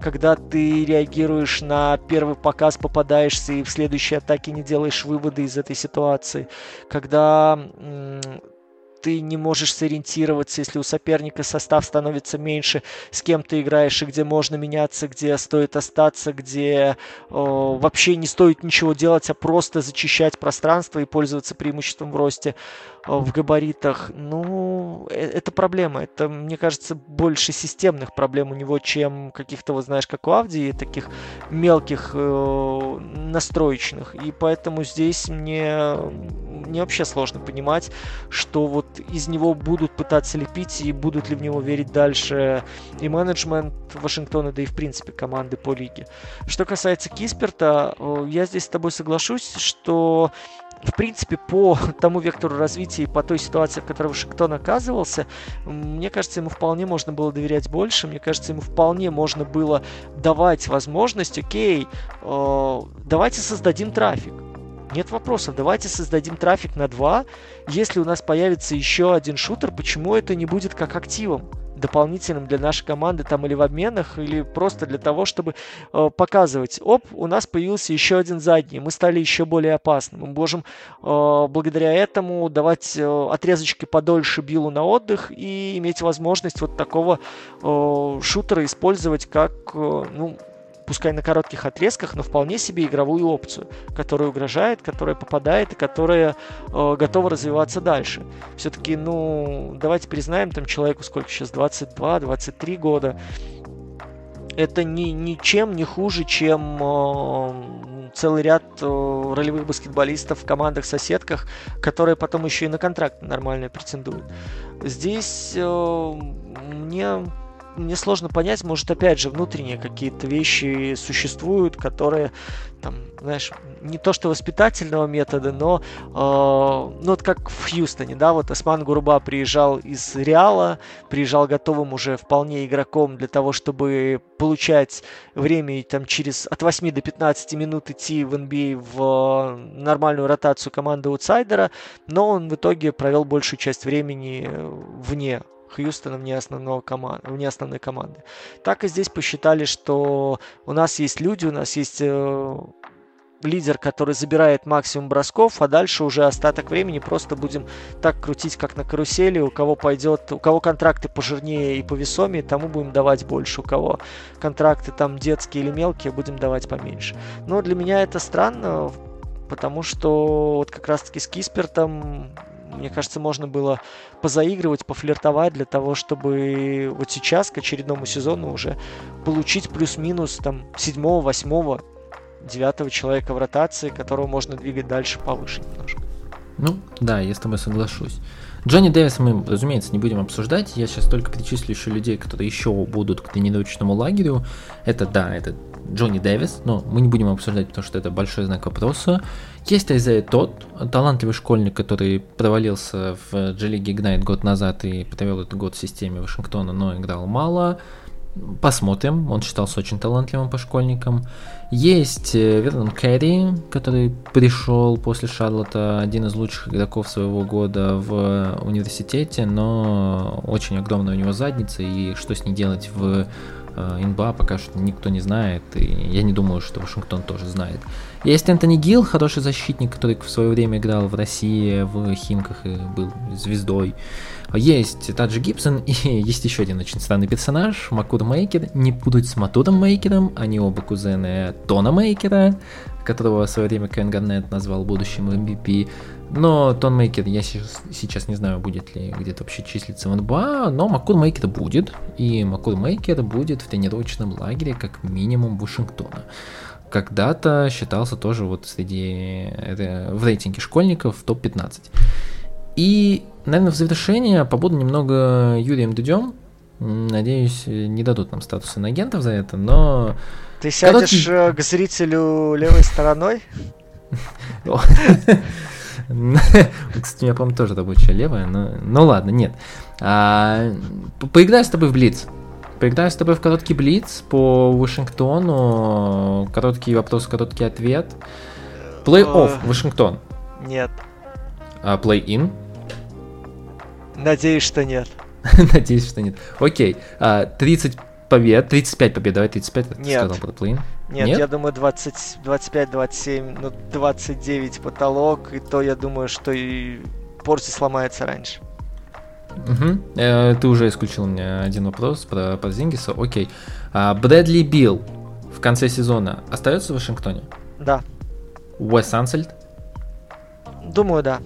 Когда ты реагируешь на первый показ, попадаешься и в следующей атаке не делаешь выводы из этой ситуации, когда ты не можешь сориентироваться, если у соперника состав становится меньше, с кем ты играешь и где можно меняться, где стоит остаться, где вообще не стоит ничего делать, а просто зачищать пространство и пользоваться преимуществом в росте, в габаритах. Ну, это проблема. Это, мне кажется, больше системных проблем у него, чем каких-то, вот знаешь, как у Авдии, таких мелких настроечных. И поэтому здесь мне вообще сложно понимать, что вот из него будут пытаться лепить и будут ли в него верить дальше и менеджмент Вашингтона, да и в принципе команды по лиге. Что касается Кисперта, я здесь с тобой соглашусь, что в принципе по тому вектору развития и по той ситуации, в которой Вашингтон оказывался, мне кажется, ему вполне можно было доверять больше, мне кажется, ему вполне можно было давать возможность, окей, давайте создадим трафик. Нет вопросов, давайте создадим трафик на 2. Если у нас появится еще один шутер, почему это не будет как активом дополнительным для нашей команды, там, или в обменах, или просто для того, чтобы показывать: оп, у нас появился еще один задний, мы стали еще более опасным, мы можем благодаря этому давать отрезочки подольше Биллу на отдых и иметь возможность вот такого шутера использовать как, ну, пускай на коротких отрезках, но вполне себе игровую опцию, которая угрожает, которая попадает и которая готова развиваться дальше. Все-таки, ну, давайте признаем, там человеку сколько сейчас, 22-23 года. Это ничем не хуже, чем целый ряд ролевых баскетболистов в командах-соседках, которые потом еще и на контракт нормально претендуют. Здесь мне сложно понять, может, опять же, внутренние какие-то вещи существуют, которые, там, знаешь, не то что воспитательного метода, но, ну, вот как в Хьюстоне, да, вот Осман Гурба приезжал из Реала, приезжал готовым уже вполне игроком для того, чтобы получать время и там через от 8 до 15 минут идти в NBA в нормальную ротацию команды аутсайдера, но он в итоге провел большую часть времени вне Хьюстона, вне основной команды. Так и здесь посчитали, что у нас есть люди, у нас есть лидер, который забирает максимум бросков, а дальше уже остаток времени просто будем так крутить, как на карусели, у кого контракты пожирнее и повесомее, тому будем давать больше, у кого контракты там детские или мелкие, будем давать поменьше. Но для меня это странно, потому что вот как раз-таки с Киспертом, мне кажется, можно было позаигрывать, пофлиртовать для того, чтобы вот сейчас, к очередному сезону, уже получить плюс-минус там 7-го, 8-го, 9-го человека в ротации, которого можно двигать дальше повыше немножко. Ну, да, я с тобой соглашусь. Джонни Дэвиса мы, разумеется, не будем обсуждать. Я сейчас только перечислю еще людей, которые еще будут к тренировочному лагерю. Это Джонни Дэвис, но мы не будем обсуждать, потому что это большой знак вопроса. Есть Айзайя Тодд, талантливый школьник, который провалился в G-League Ignite год назад и провел этот год в системе Вашингтона, но играл мало. Посмотрим, он считался очень талантливым по школьникам. Есть Вернон Керри, который пришел после Шарлотта, один из лучших игроков своего года в университете, но очень огромная у него задница, и что с ней делать в НБА пока что никто не знает, и я не думаю, что Вашингтон тоже знает. Есть Энтони Гил, хороший защитник, который в свое время играл в России, в Химках и был звездой. Есть Тадж Гибсон и есть еще один очень странный персонаж, Макур Майкер. Не путать с Макуром Майкером, они оба кузены Тона Мейкера, которого в свое время Кевин Гарнетт назвал будущим MVP. Но Тон Мейкер, я сейчас не знаю, будет ли где-то вообще числиться в НБА, но Макур Мейкер будет, и Макур Мейкер будет в тренировочном лагере как минимум Вашингтона. Когда-то считался тоже вот среди в рейтинге школьников в топ-15. И, наверное, в завершение побуду немного Юрием Дудем. Надеюсь, не дадут нам статус иноагентов за это, но... Ты сядешь к зрителю левой стороной? Кстати, у меня, по-моему, тоже рабочая левая, но ладно, нет. Поиграю с тобой в блиц. Поиграю с тобой в короткий блиц по Вашингтону. Короткий вопрос, короткий ответ. Плей-офф, Вашингтон. Нет. А плей-ин? Надеюсь, что нет. Надеюсь, что нет. Окей. 30 побед, 35 побед, давай 35. Нет. Сказал про плей-ин. Нет, я думаю, 20, 25, 27, ну 29 потолок, и то я думаю, что и Порзи сломается раньше. Угу. Ты уже исключил мне один вопрос про Порзингиса. Окей. Брэдли Бил в конце сезона остается в Вашингтоне? Да. Уэс Ансельд? Думаю, да.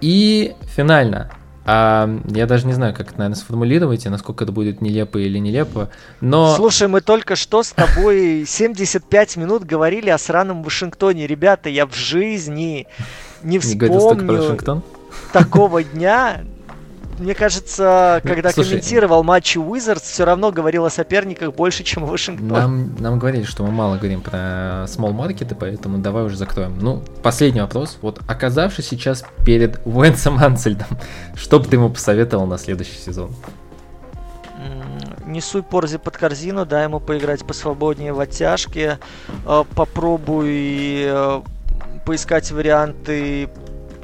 И финально. Я даже не знаю, как это, наверное, сформулировать, и насколько это будет нелепо или нелепо, но... Слушай, мы только что с тобой 75 минут говорили о сраном Вашингтоне. Ребята, я в жизни не вспомню такого дня. Мне кажется, когда комментировал матчи Уизардс, все равно говорил о соперниках больше, чем Вашингтон. Нам говорили, что мы мало говорим про смолл-маркеты, поэтому давай уже закроем. Ну, последний вопрос. Вот, оказавшись сейчас перед Уэсом Ансельдом, что бы ты ему посоветовал на следующий сезон? Не суй Порзи под корзину, дай ему поиграть посвободнее в оттяжке, попробуй поискать варианты,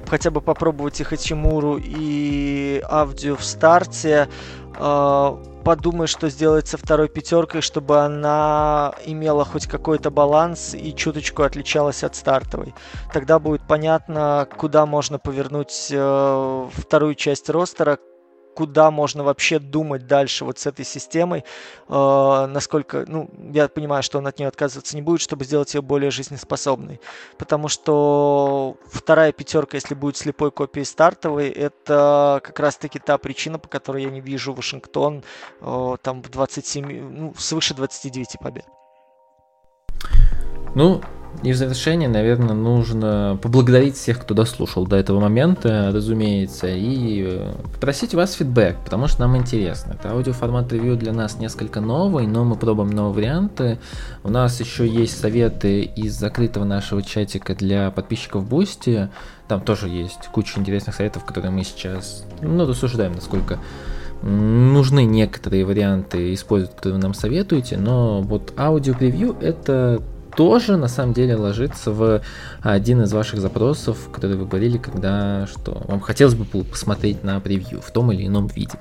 хотя бы попробовать их Ичимуру и Авдию в старте. Подумай, что сделать со второй пятеркой, чтобы она имела хоть какой-то баланс и чуточку отличалась от стартовой. Тогда будет понятно, куда можно повернуть вторую часть ростера, куда можно вообще думать дальше вот с этой системой, насколько, ну, я понимаю, что он от нее отказываться не будет, чтобы сделать ее более жизнеспособной, потому что вторая пятерка, если будет слепой копией стартовой, это как раз-таки та причина, по которой я не вижу Вашингтон там в 27, ну, свыше 29 побед. Ну, и в завершение, наверное, нужно поблагодарить всех, кто дослушал до этого момента, разумеется, и попросить у вас фидбэк, потому что нам интересно. Это аудиоформат ревью для нас несколько новый, но мы пробуем новые варианты. У нас еще есть советы из закрытого нашего чатика для подписчиков Boosty. Там тоже есть куча интересных советов, которые мы сейчас, ну, рассуждаем, насколько... Нужны некоторые варианты использовать, которые вы нам советуете, но вот аудиопревью это тоже на самом деле ложится в один из ваших запросов, который вы говорили, когда что вам хотелось бы посмотреть на превью в том или ином виде.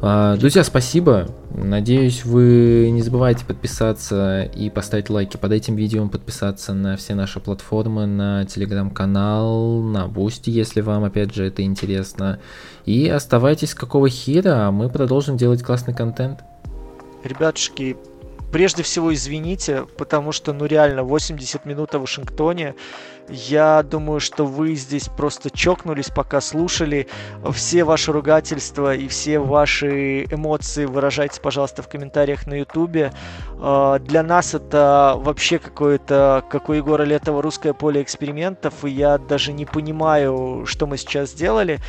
Друзья, спасибо. Надеюсь, вы не забывайте подписаться и поставить лайки под этим видео, подписаться на все наши платформы, на телеграм-канал, на Boosty, если вам, опять же, это интересно. И оставайтесь какого хера, а мы продолжим делать классный контент. Ребятушки, прежде всего извините, потому что, ну реально, 80 минут о Вашингтоне. Я думаю, что вы здесь просто чокнулись, пока слушали. Все ваши ругательства и все ваши эмоции выражайте, пожалуйста, в комментариях на Ютубе. Для нас это вообще какое-то, как у Егора Летова, русское поле экспериментов, и я даже не понимаю, что мы сейчас сделали.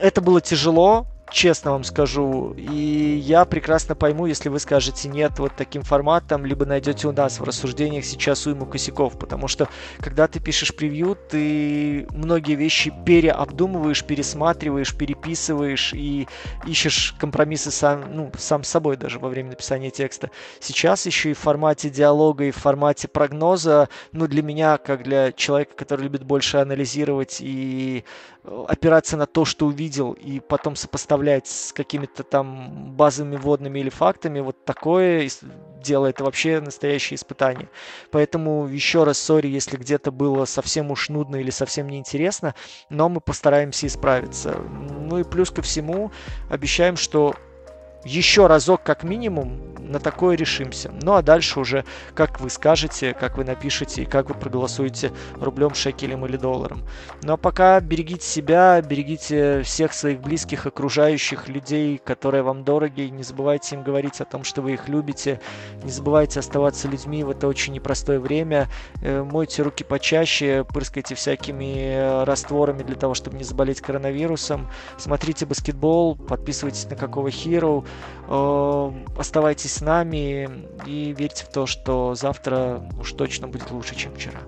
Это было тяжело. Честно вам скажу, и я прекрасно пойму, если вы скажете нет вот таким форматом, либо найдете у нас в рассуждениях сейчас уйму косяков, потому что, когда ты пишешь превью, ты многие вещи переобдумываешь, пересматриваешь, переписываешь и ищешь компромиссы сам с собой даже во время написания текста. Сейчас еще и в формате диалога, и в формате прогноза, для меня, как для человека, который любит больше анализировать и опираться на то, что увидел, и потом сопоставлять вставлять с какими-то там базовыми вводными или фактами, вот такое дело, это вообще настоящее испытание. Поэтому еще раз сори, если где-то было совсем уж нудно или совсем неинтересно, но мы постараемся исправиться. Ну и плюс ко всему обещаем, что еще разок как минимум на такое решимся. Ну а дальше уже как вы скажете, как вы напишете и как вы проголосуете рублем, шекелем или долларом. Ну а пока берегите себя, берегите всех своих близких, окружающих людей, которые вам дороги. Не забывайте им говорить о том, что вы их любите. Не забывайте оставаться людьми в это очень непростое время. Мойте руки почаще, пырскайте всякими растворами для того, чтобы не заболеть коронавирусом. Смотрите баскетбол, подписывайтесь на Какого Херро. Оставайтесь с нами и верьте в то, что завтра уж точно будет лучше, чем вчера.